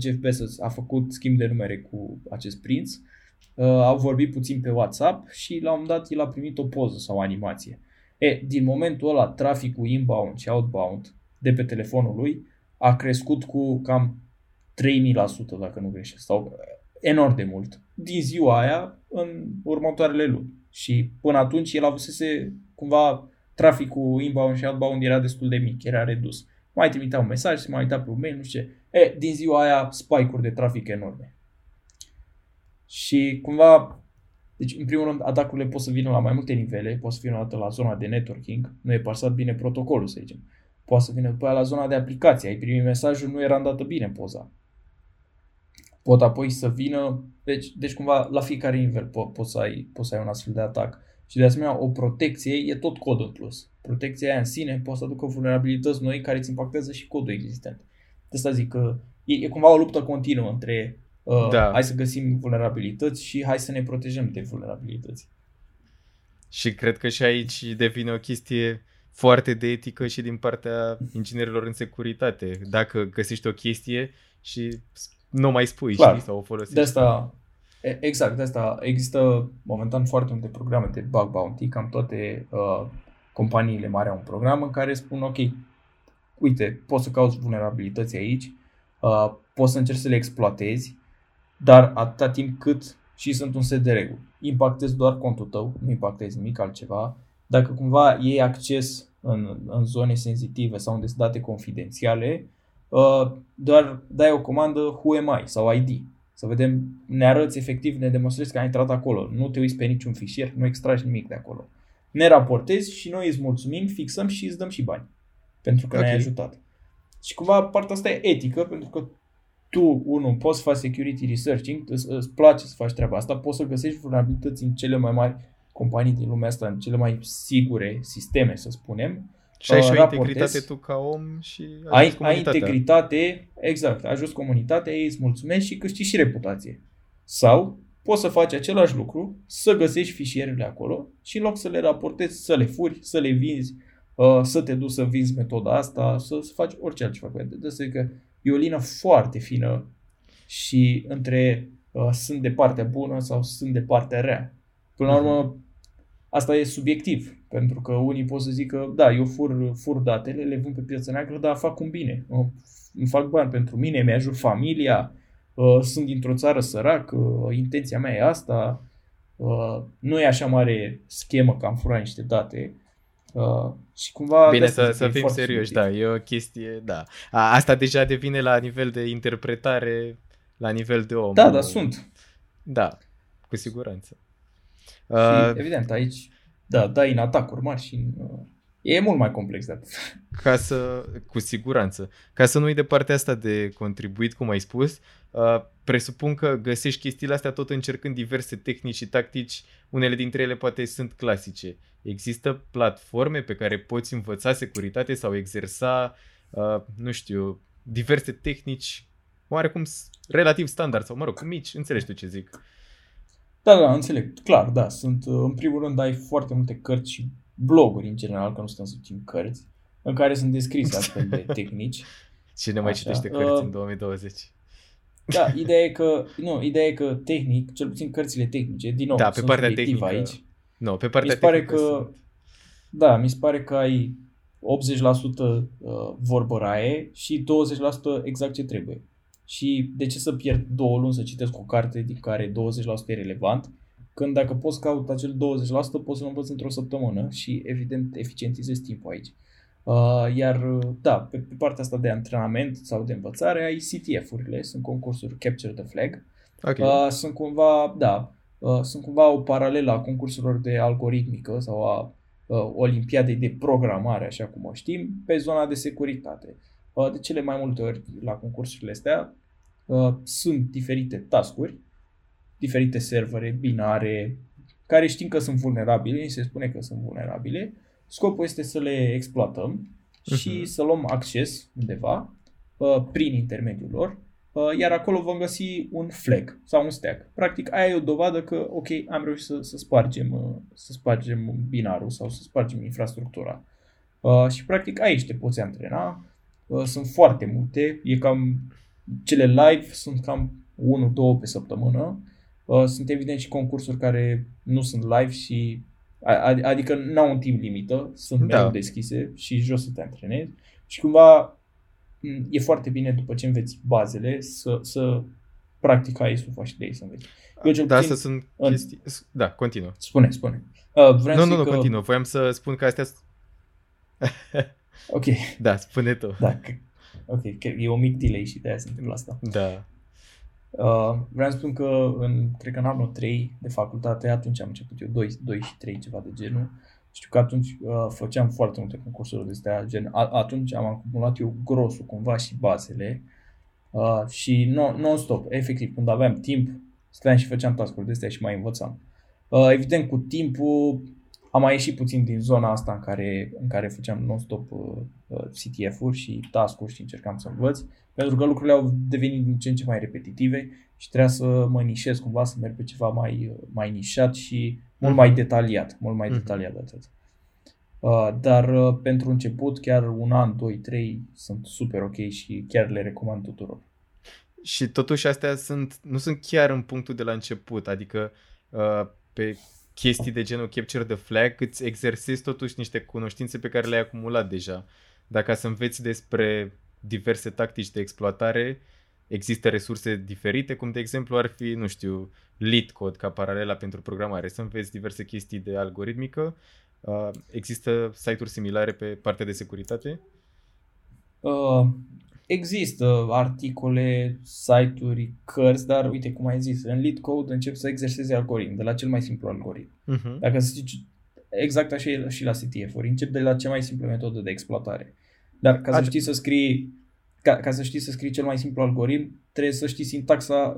Jeff Bezos a făcut schimb de numere cu acest prinț, au vorbit puțin pe WhatsApp și la un moment dat el a primit o poză sau o animație. Din momentul ăla, traficul inbound și outbound de pe telefonul lui a crescut cu cam 3000%, dacă nu greșesc, sau enorm de mult, din ziua aia în următoarele luni. Și până atunci el avusese cumva traficul inbound și outbound era destul de mic, era redus. Mai trimitea un mesaj, se mai uita pe un mail, nu știu ce. Din ziua aia, spike-uri de trafic enorme. Și cumva... deci, în primul rând, atacurile pot să vină la mai multe nivele, pot să vină odată la zona de networking, nu e parsat bine protocolul, să zicem. Poate să vină după aia la zona de aplicație, ai primit mesajul, nu era îndată bine poza. Pot apoi să vină, deci cumva la fiecare nivel poți să ai un astfel de atac. Și de asemenea, o protecție e tot cod în plus. Protecția aia în sine poate să aducă vulnerabilități noi care îți impactează și codul existent. De asta zic că e cumva o luptă continuă între... hai să găsim vulnerabilități și hai să ne protejăm de vulnerabilități. Și cred că și aici devine o chestie foarte de etică și din partea inginerilor în securitate. Dacă găsești o chestie și nu mai spui, știi, sau o folosești. De asta, Exact, de asta există momentan foarte multe programe de bug bounty, cam toate companiile mari au un program în care spun ok, uite, poți să cauți vulnerabilități aici, poți să încerci să le exploatezi, dar atâta timp cât și sunt un set de reguli. Impactezi doar contul tău, nu impactezi nimic altceva. Dacă cumva iei acces în zone sensitive sau unde sunt date confidențiale, doar dai o comandă who am I sau ID. Să vedem, ne arăți efectiv, ne demonstrezi că ai intrat acolo. Nu te uiți pe niciun fișier, nu extragi nimic de acolo. Ne raportezi și noi îți mulțumim, fixăm și îți dăm și bani. Pentru că ne-ai ajutat. Și cumva partea asta e etică, pentru că tu, unul, poți să faci security researching, îți place să faci treaba asta, poți să găsești vulnerabilități în cele mai mari companii din lumea asta, în cele mai sigure sisteme, să spunem. Și ai și o integritate tu ca om și ai comunitatea. Ai integritate, exact, ajuți comunitatea, ei îți mulțumesc și câștigi și reputație. Sau poți să faci același lucru, să găsești fișierele acolo și în loc să le raportezi, să le furi, să le vinzi, să te duci să vinzi metoda asta, să faci orice altceva. Deci că e o lină foarte fină și între sunt de partea bună sau sunt de partea rea. Până la urmă, asta e subiectiv, pentru că unii pot să zică, da, eu fur datele, le vând pe piața neagră, dar fac un bine, îmi fac bani pentru mine, mi-ajut familia, sunt dintr-o țară săracă, intenția mea e asta, nu e așa mare schemă că am furat niște date. Și cumva bine, să fim serioși, da, e o chestie, da. Asta deja devine la nivel de interpretare, la nivel de om. Da, sunt. Da, cu siguranță. Și, evident, aici dai în atacuri mari și e mult mai complex de atât. Cu siguranță. Ca să nu uiți de partea asta de contribuit, cum ai spus, presupun că găsești chestiile astea tot încercând diverse tehnici și tactici, unele dintre ele poate sunt clasice. Există platforme pe care poți învăța securitate sau exersa, nu știu, diverse tehnici oarecum relativ standard sau, mă rog, mici, înțelegi tu ce zic. Da, înțeleg, clar, da, sunt, în primul rând ai foarte multe cărți și bloguri în general, că nu stăm să citim cărți, în care sunt descrise astfel de tehnici. Cine mai citește cărți în 2020? Da, ideea e că tehnic, cel puțin cărțile tehnice, din nou, da, sunt subiectiv aici. No, pe partea tehnică sunt. Da, mi se pare că ai 80% vorbă raie și 20% exact ce trebuie. Și de ce să pierd 2 luni să citesc o carte din care 20% e relevant, când dacă poți caut acel 20%, poți să l învăț într-o săptămână și, evident, eficientizezi timpul aici. Iar, da, pe partea asta de antrenament sau de învățare ai CTF-urile, sunt concursuri Capture the Flag. Okay. Sunt cumva o paralelă a concursurilor de algoritmică sau a olimpiadei de programare, așa cum o știm, pe zona de securitate. De cele mai multe ori la concursurile astea sunt diferite task-uri, diferite servere, binare, care știm că sunt vulnerabile, ni se spune că sunt vulnerabile. Scopul este să le exploatăm și să luăm acces undeva prin intermediul lor, iar acolo vom găsi un flag sau un stack. Practic aia e o dovadă că ok, am reușit să spargem binarul sau să spargem infrastructura. Și practic aici te poți antrena. Sunt foarte multe, e cam cele live sunt cam 1-2 pe săptămână. Sunt evident și concursuri care nu sunt live și adică n-au un timp limită, sunt mereu deschise și jos să te antrenezi. Și cumva e foarte bine după ce înveți bazele să practicai sufa și de ei să înveți. Da, continuă. Spune. Continuă. Voiam să spun că astea... Ok. Da, spune tu. Da. Ok, e un mic delay și de aia se întâmplă asta. Da. Vreau să spun că cred că în anul 3 de facultate, atunci am început eu 2 și 3, ceva de genul. Știu că atunci făceam foarte multe concursuri de astea, gen atunci am acumulat eu grosul cumva și bazele și non-stop, efectiv, când aveam timp, stăteam și făceam task-uri de astea și mai învățam. Evident, cu timpul am mai ieșit puțin din zona asta în care făceam non-stop CTF-uri și task-uri și încercam să învăț, pentru că lucrurile au devenit din ce în ce mai repetitive și trebuia să mă nișez cumva, să merg pe ceva mai nișat și mult mai detaliat de atât. Dar pentru început, chiar un an, 2, 3 sunt super ok și chiar le recomand tuturor. Și totuși astea nu sunt chiar în punctul de la început, adică pe chestii de genul capture the flag îți exersezi totuși niște cunoștințe pe care le-ai acumulat deja. Dacă să înveți despre diverse tactici de exploatare, există resurse diferite, cum de exemplu ar fi, nu știu, LeetCode ca paralela pentru programare, să înveți diverse chestii de algoritmică. Există site-uri similare pe partea de securitate? Există articole, site-uri, cărți, dar uite cum ai zis, în LeetCode începi să exersezi algoritm, de la cel mai simplu algoritm. Uh-huh. Dacă zici, exact așa e și la CTF-uri, începi de la cea mai simplă metodă de exploatare. Dar ca să știi să scrii, ca să știi să scrii cel mai simplu algoritm, trebuie să știi sintaxa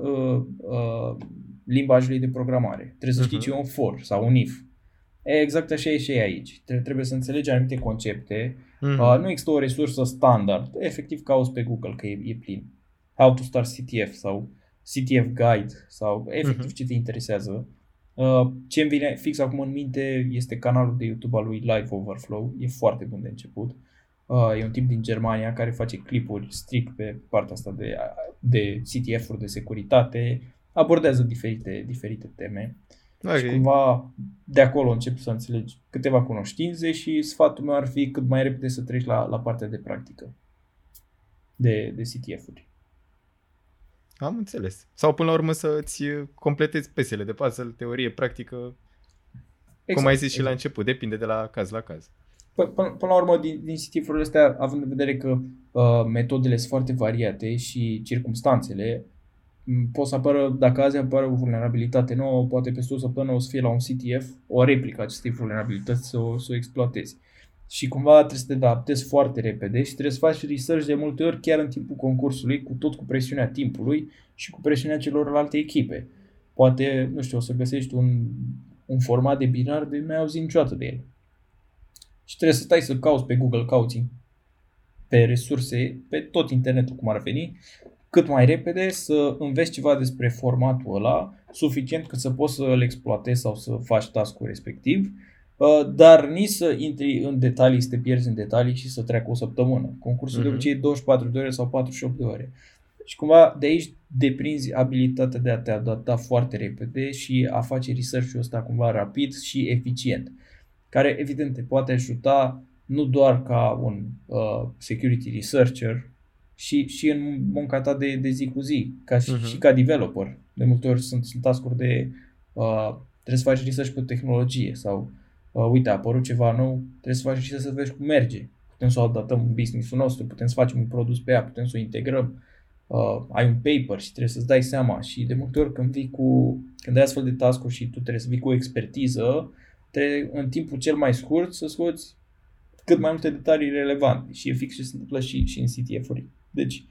limbajului de programare. Trebuie să știi ce e un for sau un if. Exact așa e și aici. Trebuie să înțelegi anumite concepte. Nu există o resursă standard. Efectiv cauți pe Google că e plin. How to start CTF sau CTF guide sau efectiv ce te interesează. Ce îmi vine fix acum în minte este canalul de YouTube al lui Live Overflow. E foarte bun de început. E un tip din Germania care face clipuri strict pe partea asta de CTF-uri, de securitate. Abordează diferite teme. Okay. Și cumva de acolo încep să înțelegi câteva cunoștințe și sfatul meu ar fi cât mai repede să treci la partea de practică de CTF-uri. Am înțeles. Sau până la urmă să îți completezi piesele de puzzle, teorie, practică, exact, cum ai zis și la început, depinde de la caz la caz. Până la urmă, din CTF-urile astea, având în vedere că metodele sunt foarte variate și circumstanțele, pot să apară, dacă azi apare o vulnerabilitate nouă, poate peste o săptămână o să fie la un CTF, o replică acestei vulnerabilități să o exploatezi. Și cumva trebuie să te adaptezi foarte repede și trebuie să faci research de multe ori chiar în timpul concursului, cu presiunea timpului și cu presiunea celorlalte echipe. Poate, nu știu, o să găsești un format de binar de n-ai auzit niciodată de el. Și trebuie să stai să cauți pe Google, cauți pe resurse, pe tot internetul cum ar veni, cât mai repede să înveți ceva despre formatul ăla, suficient cât să poți să îl exploatezi sau să faci task-ul respectiv, dar nici să intri în detalii, să te pierzi în detalii și să treacă o săptămână. Concursul de obicei e 24 de ore sau 48 de ore. Și cumva de aici deprinzi abilitatea de a te adapta foarte repede și a face research-ul ăsta cumva rapid și eficient, care evident te poate ajuta nu doar ca un security researcher, și în munca ta de zi cu zi, ca și ca developer. De multe ori sunt task-uri de trebuie să faci research pe tehnologie sau uite, a apărut ceva nou, trebuie să faci research să vezi cum merge. Putem să adaptăm în business-ul nostru, putem să facem un produs pe ea, putem să o integrăm. Ai un paper și trebuie să-ți dai seama și de multe ori când ai astfel de task-uri și tu trebuie să vii cu o expertiză, trebuie în timpul cel mai scurt să scoți cât mai multe detalii relevante și e fix ce se întâmplă și în CTF-uri. Deci,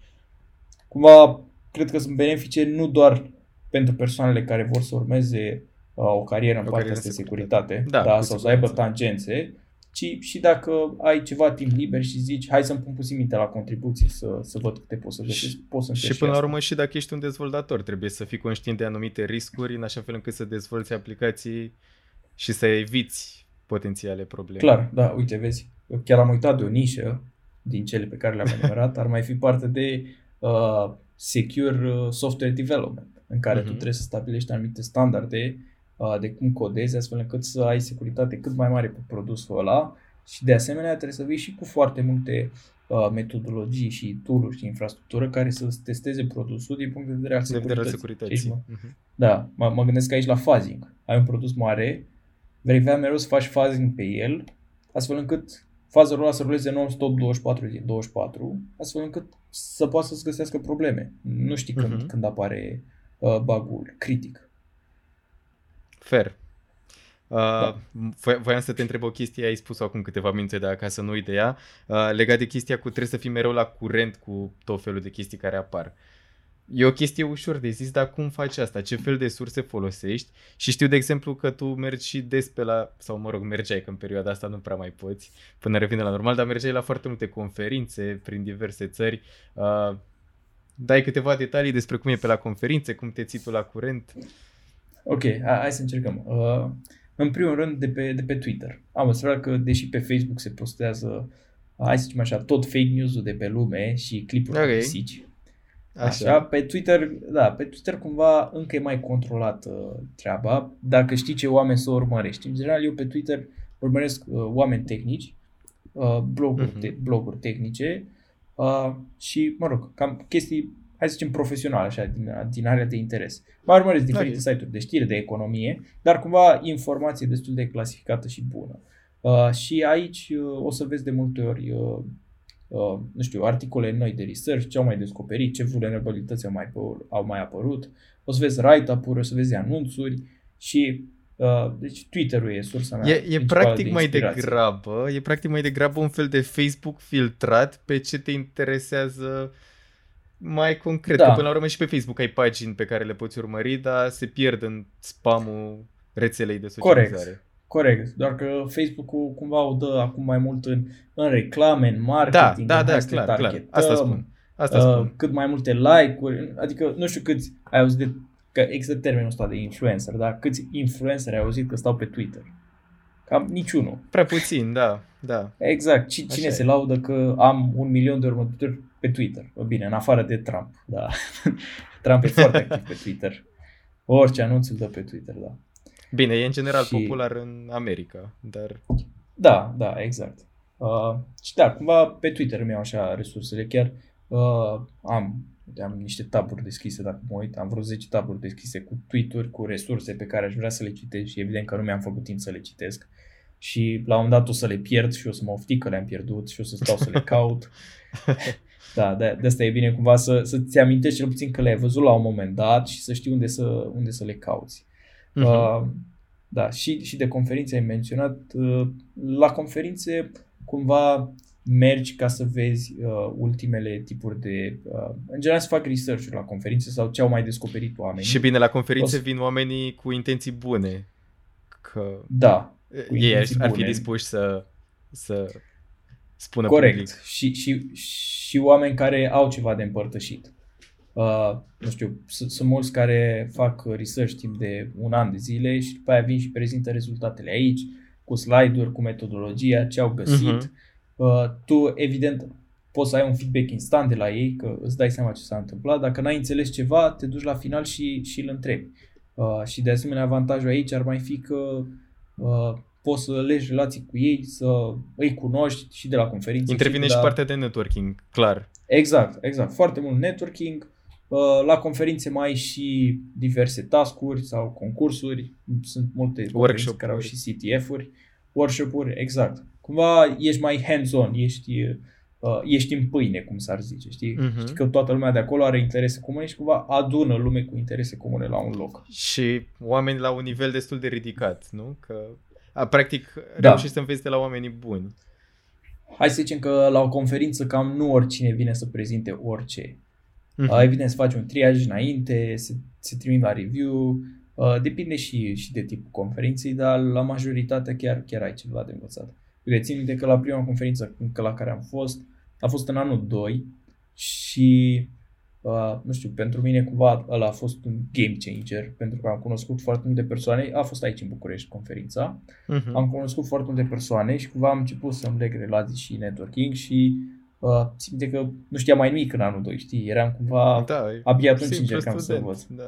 cumva, cred că sunt benefice nu doar pentru persoanele care vor să urmeze o carieră în partea de securitate, sau să aibă tangențe, ci și dacă ai ceva timp liber și zici, hai să-mi pun puțin mintea la contribuții, să văd câte poți să găsești. Și până la urmă, și dacă ești un dezvoltator, trebuie să fii conștient de anumite riscuri, în așa fel încât să dezvolți aplicații și să eviți potențiale probleme. Clar, da, uite, vezi, eu chiar am uitat de o nișă din cele pe care le-am enumerat, ar mai fi parte de secure software development, în care tu trebuie să stabilești anumite standarde de cum codezi, astfel încât să ai securitate cât mai mare pe produsul ăla și de asemenea trebuie să vii și cu foarte multe metodologii și tool-uri și infrastructură care să testeze produsul din punct de vedere al securității. Da, mă gândesc aici la phasing. Ai un produs mare, vei avea mereu să faci phasing pe el, astfel încât faza rola să ruleze non-stop 24/24, astfel încât să poată să-ți găsească probleme. Nu știi când apare bug-ul critic. Fair. Da. Voiam să te întreb o chestie, ai spus acum câteva minute, dar ca să nu uit de ea, legat de chestia cu trebuie să fii mereu la curent cu tot felul de chestii care apar. E o chestie ușor de zis, dar cum faci asta? Ce fel de surse folosești? Și știu, de exemplu, că tu mergi și des pe la... Sau, mă rog, mergeai, că în perioada asta nu prea mai poți, până revine la normal, dar mergeai la foarte multe conferințe prin diverse țări. Dai câteva detalii despre cum e pe la conferințe, cum te ții tu la curent. Ok, hai să încercăm. În primul rând, de pe Twitter. Am observat că, deși pe Facebook se postează, hai să zicem așa, tot fake news-ul de pe lume și clipuri de pisici, Așa. Pe Twitter, da, pe Twitter cumva încă e mai controlată treaba, dacă știi ce oameni să urmărești. În general, eu pe Twitter urmăresc oameni tehnici, bloguri tehnice și, mă rog, cam chestii, hai să zicem, profesionale, așa, din area de interes. Mă urmăresc diferite site-uri de știri, de economie, dar cumva informație destul de clasificată și bună. Și aici o să vezi de multe ori... nu știu, articole noi de research, ce au mai descoperit, ce vulnerabilități au mai apărut, o să vezi write-up-uri, o să vezi anunțuri și deci Twitter-ul e sursa mea. E practic de mai degrabă un fel de Facebook filtrat pe ce te interesează mai concret. Da. Că până la urmă și pe Facebook ai pagini pe care le poți urmări, dar se pierd în spamul rețelei de socializare. Corect, doar că Facebook-ul cumva o dă acum mai mult în reclame, în marketing, clar. Asta spun. Cât mai multe like-uri, adică nu știu câți ai auzit că există termenul ăsta de influencer, dar câți influenceri ai auzit că stau pe Twitter? Cam niciunul. Prea puțin, da. Exact, cine se laudă că am 1 milion de urmăritori pe Twitter? Bine, în afară de Trump, da. Trump e foarte activ pe Twitter. Orice anunț îl dă pe Twitter, da. Bine, e în general popular în America, dar... Da, exact. Și da, cumva pe Twitter îmi iau așa resursele, chiar am niște taburi deschise, dacă mă uit, am vreo 10 taburi deschise cu tweet-uri, cu resurse pe care aș vrea să le citesc și evident că nu mi-am făcut timp să le citesc și la un moment dat o să le pierd și o să mă oftic că le-am pierdut și o să stau să le caut. Da, de asta e bine cumva să-ți amintești cel puțin că le-ai văzut la un moment dat și să știi unde să le cauți. Da, și de conferințe ai menționat. La conferințe cumva mergi ca să vezi ultimele tipuri de... în general se fac research-uri la conferințe sau ce au mai descoperit oamenii. Și bine, la conferințe vin oamenii cu intenții bune. Că da, ei ar fi dispuși să spună corect. Public. Și oameni care au ceva de împărtășit. Nu știu, sunt mulți care fac research timp de 1 an de zile și după aia vin și prezintă rezultatele aici, cu slide-uri, cu metodologia, ce au găsit. Tu, evident, poți să ai un feedback instant de la ei, că îți dai seama ce s-a întâmplat. Dacă n-ai înțeles ceva, te duci la final și îl întrebi. Și de asemenea, avantajul aici ar mai fi că poți să legi relații cu ei, să îi cunoști și de la conferință. Intervine și partea de networking, clar. Exact. Foarte mult networking. La conferințe mai ai și diverse task-uri sau concursuri, sunt multe workshop-uri care au și CTF-uri, workshop-uri, exact. Cumva ești mai hands-on, ești în pâine, cum s-ar zice, știi? Știi că toată lumea de acolo are interese comune și cumva adună lume cu interese comune la un loc. Și oameni la un nivel destul de ridicat, nu? Că practic reușești să înveți de la oamenii buni. Hai să zicem că la o conferință cam nu oricine vine să prezinte orice. Evident, se face un triaj înainte, se trimit la review, depinde și de tipul conferinței, dar la majoritatea chiar ai ceva de învățat. Eu țin minte că la prima conferință la care am fost, a fost în anul 2 și, nu știu, pentru mine cumva ăla a fost un game changer, pentru că am cunoscut foarte multe persoane, a fost aici în București conferința, am cunoscut foarte multe persoane și cumva am început să-mi leg relații și networking și simte că nu știam mai nimic în anul 2, știi? Eram cumva abia atunci încercam să învăț. Da.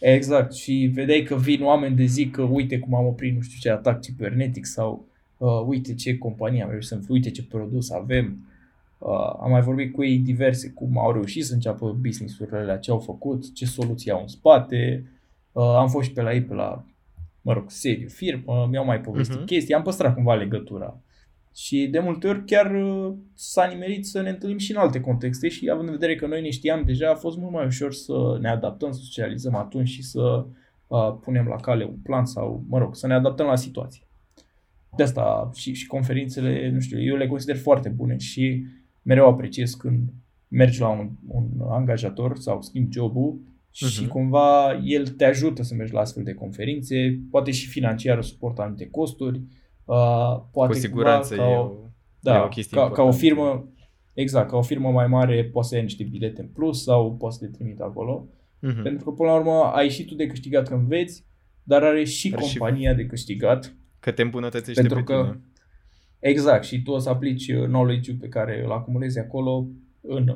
Exact, și vedeai că vin oameni de zi că uite cum am oprit nu știu ce atac cibernetic sau uite ce companie am reușit să înființăm, uite ce produs avem. Am mai vorbit cu ei diverse, cum au reușit să înceapă business-urile alea, ce au făcut, ce soluții au în spate. Am fost și pe la ei, pe la, mă rog, seriu, firmă, mi-au mai povestit chestii, am păstrat cumva legătura. Și de multe ori chiar s-a nimerit să ne întâlnim și în alte contexte și având în vedere că noi ne știam deja, a fost mult mai ușor să ne adaptăm, să socializăm atunci și să punem la cale un plan sau, mă rog, să ne adaptăm la situație. De asta și conferințele, nu știu, eu le consider foarte bune și mereu apreciez când mergi la un angajator sau schimbi job-ul și cumva el te ajută să mergi la astfel de conferințe, poate și financiar suportă anumite costuri. Poate cu siguranță e o chestie ca o firmă, exact, ca o firmă mai mare poate să ai niște bilete în plus sau poate să le trimite acolo, pentru că până la urmă ai și tu de câștigat că înveți, dar are și compania de câștigat că te îmbunătățește pentru pe tine. Exact, și tu o să aplici knowledge-ul pe care îl acumulezi acolo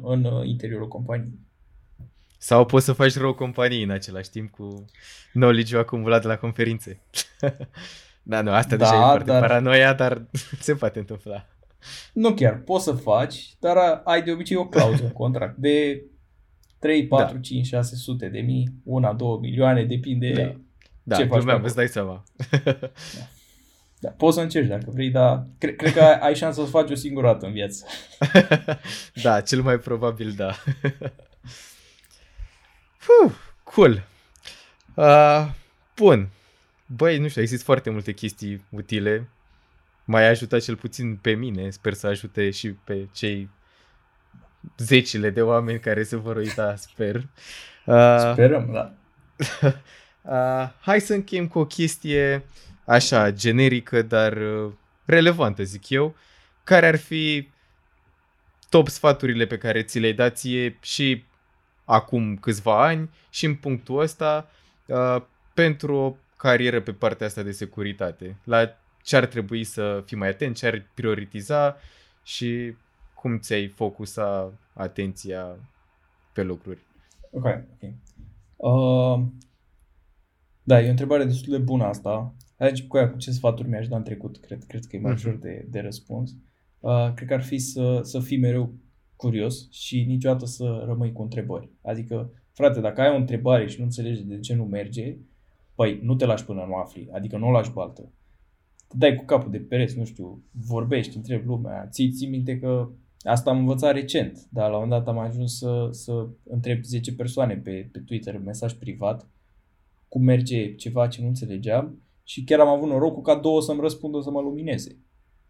în interiorul companiei. Sau poți să faci rău companii în același timp cu knowledge-ul acumulat la conferințe. Da, nu, asta deja e foarte paranoia, dar se poate întâmpla. Nu chiar, poți să faci, dar ai de obicei o clauză în contract de 3, 4, 5, 600 de mii, 1, 2 milioane, depinde ce faci. Da, îți dai seama. Da, poți să încerci dacă vrei, dar cred că ai șansa să faci o singură dată în viață. Da, cel mai probabil da. Cool. Bun. Băi, nu știu, există foarte multe chestii utile. M-ai ajutat cel puțin pe mine. Sper să ajute și pe cei zecile de oameni care se vor uita, sper. Sperăm, da. Hai să încheiem cu o chestie așa, generică, dar relevantă, zic eu. Care ar fi top sfaturile pe care ți le-ai dat ție și acum câțiva ani și în punctul ăsta pentru o carieră pe partea asta de securitate? La ce ar trebui să fii mai atent, ce ar prioritiza și cum ți-ai focusa atenția pe lucruri? Ok. Da, e o întrebare destul de bună asta. Hai încep cu aia, cu ce sfaturi mi-aș da în trecut. Cred că e mai ușor de răspuns. Cred că ar fi să fii mereu curios și niciodată să rămâi cu întrebări. Adică, frate, dacă ai o întrebare și nu înțelegi de ce nu merge, păi nu te lași până nu afli, adică nu o lași baltă. Te dai cu capul de pereți, nu știu, vorbești, întrebi lumea, ții minte că asta am învățat recent, dar la un moment dat am ajuns să întreb 10 persoane pe Twitter, un mesaj privat, cum merge ceva ce nu înțelegeam și chiar am avut norocul ca 2 să-mi răspundă să mă lumineze.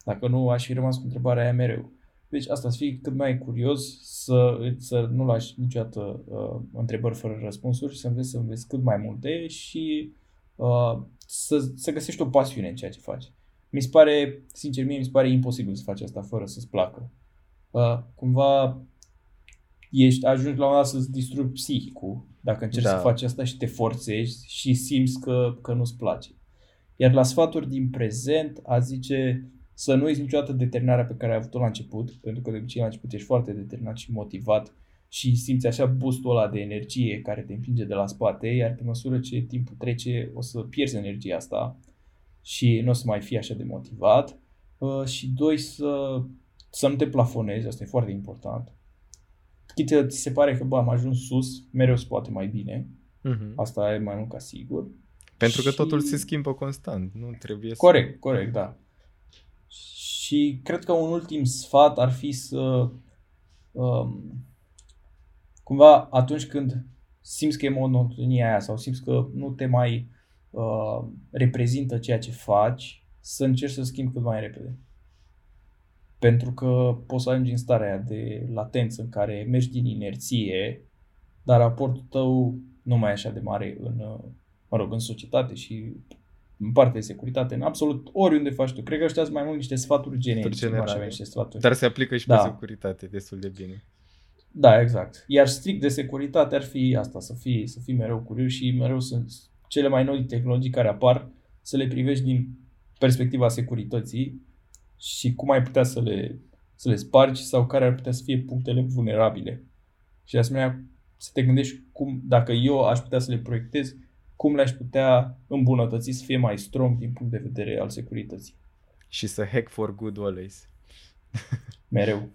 Dacă nu, aș fi rămas cu întrebarea aia mereu. Deci asta să fii cât mai curios, să nu lași niciodată întrebări fără răspunsuri și să înveți cât mai multe și să găsești o pasiune în ceea ce faci. Sincer, mie mi se pare imposibil să faci asta fără să-ți placă. Cumva ajungi la un moment dat să-ți distrugi psihicul dacă încerci să faci asta și te forțești și simți că nu-ți place. Iar la sfaturi din prezent, a zice... Să nu uiți niciodată determinarea pe care ai avut-o la început, pentru că de obicei la început ești foarte determinat și motivat și simți așa boost-ul ăla de energie care te împinge de la spate, iar pe măsură ce timpul trece o să pierzi energia asta și nu o să mai fii așa de motivat. Și doi, să nu te plafonezi, asta e foarte important. Chit ți se pare că am ajuns sus, mereu se poate mai bine, asta e mai mult ca sigur. Pentru că totul se schimbă constant, nu trebuie să... Corect, da. Și cred că un ultim sfat ar fi să, cumva atunci când simți că e monotonia aia sau simți că nu te mai reprezintă ceea ce faci, să încerci să schimbi cât mai repede. Pentru că poți să ajungi în starea aia de latență în care mergi din inerție, dar raportul tău nu mai e așa de mare în societate și... în partea de securitate, în absolut oriunde faci tu. Cred că ăștia sunt mai mult niște sfaturi generice, niște sfaturi. Dar se aplică și pe securitate destul de bine. Da, exact. Iar strict de securitate ar fi asta, să fii mereu curios și mereu sunt cele mai noi tehnologii care apar, să le privești din perspectiva securității și cum ai putea să le spargi sau care ar putea să fie punctele vulnerabile. Și de asemenea să te gândești cum, dacă eu aș putea să le proiectez, cum le-aș putea îmbunătăți să fie mai strong din punct de vedere al securității. Și să hack for good always. Mereu.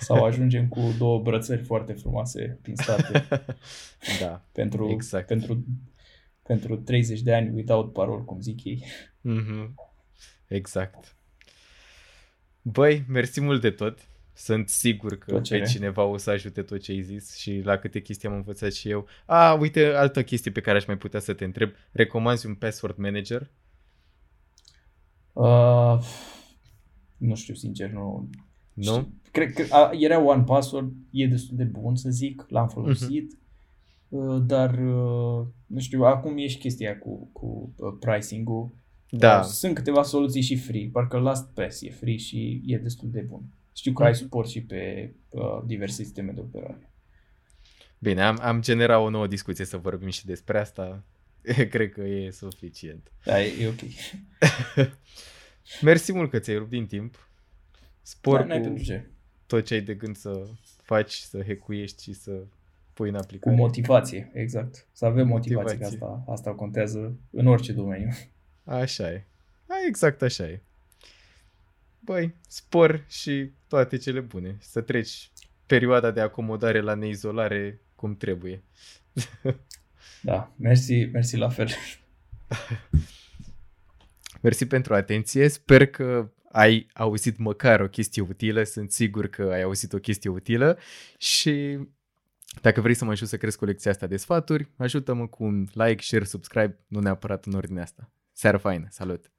Sau ajungem cu 2 brățări foarte frumoase prin state. Da, pentru 30 de ani without parole, cum zic ei. Exact. Băi, mersi mult de tot. Sunt sigur că pe cineva o să ajute tot ce ai zis și la câte chestii am învățat și eu. Uite, altă chestie pe care aș mai putea să te întreb. Recomanzi un password manager? Nu știu, sincer, nu. Nu? Cred că era One Password, e destul de bun să zic, l-am folosit, dar nu știu, acum e și chestia cu pricing-ul. Da. Sunt câteva soluții și free, parcă LastPass e free și e destul de bun. Știu că ai suport și pe diverse sisteme de operare. Bine, am generat o nouă discuție să vorbim și despre asta. Cred că e suficient. Da, e ok. Mersi mult că ți-ai rupt din timp. Spor cu tot ce ai de gând să faci, să hackuiești și să pui în aplicare. Cu motivație, exact. Să avem motivație, că asta contează în orice domeniu. Așa e. Exact așa e. Băi, spor și toate cele bune. Să treci perioada de acomodare la neizolare cum trebuie. Da, mersi la fel. Mersi pentru atenție. Sper că ai auzit măcar o chestie utilă. Sunt sigur că ai auzit o chestie utilă și dacă vrei să mă ajut să cresc colecția asta de sfaturi, ajută-mă cu un like, share, subscribe, nu neapărat în ordinea asta. Seară faină, salut!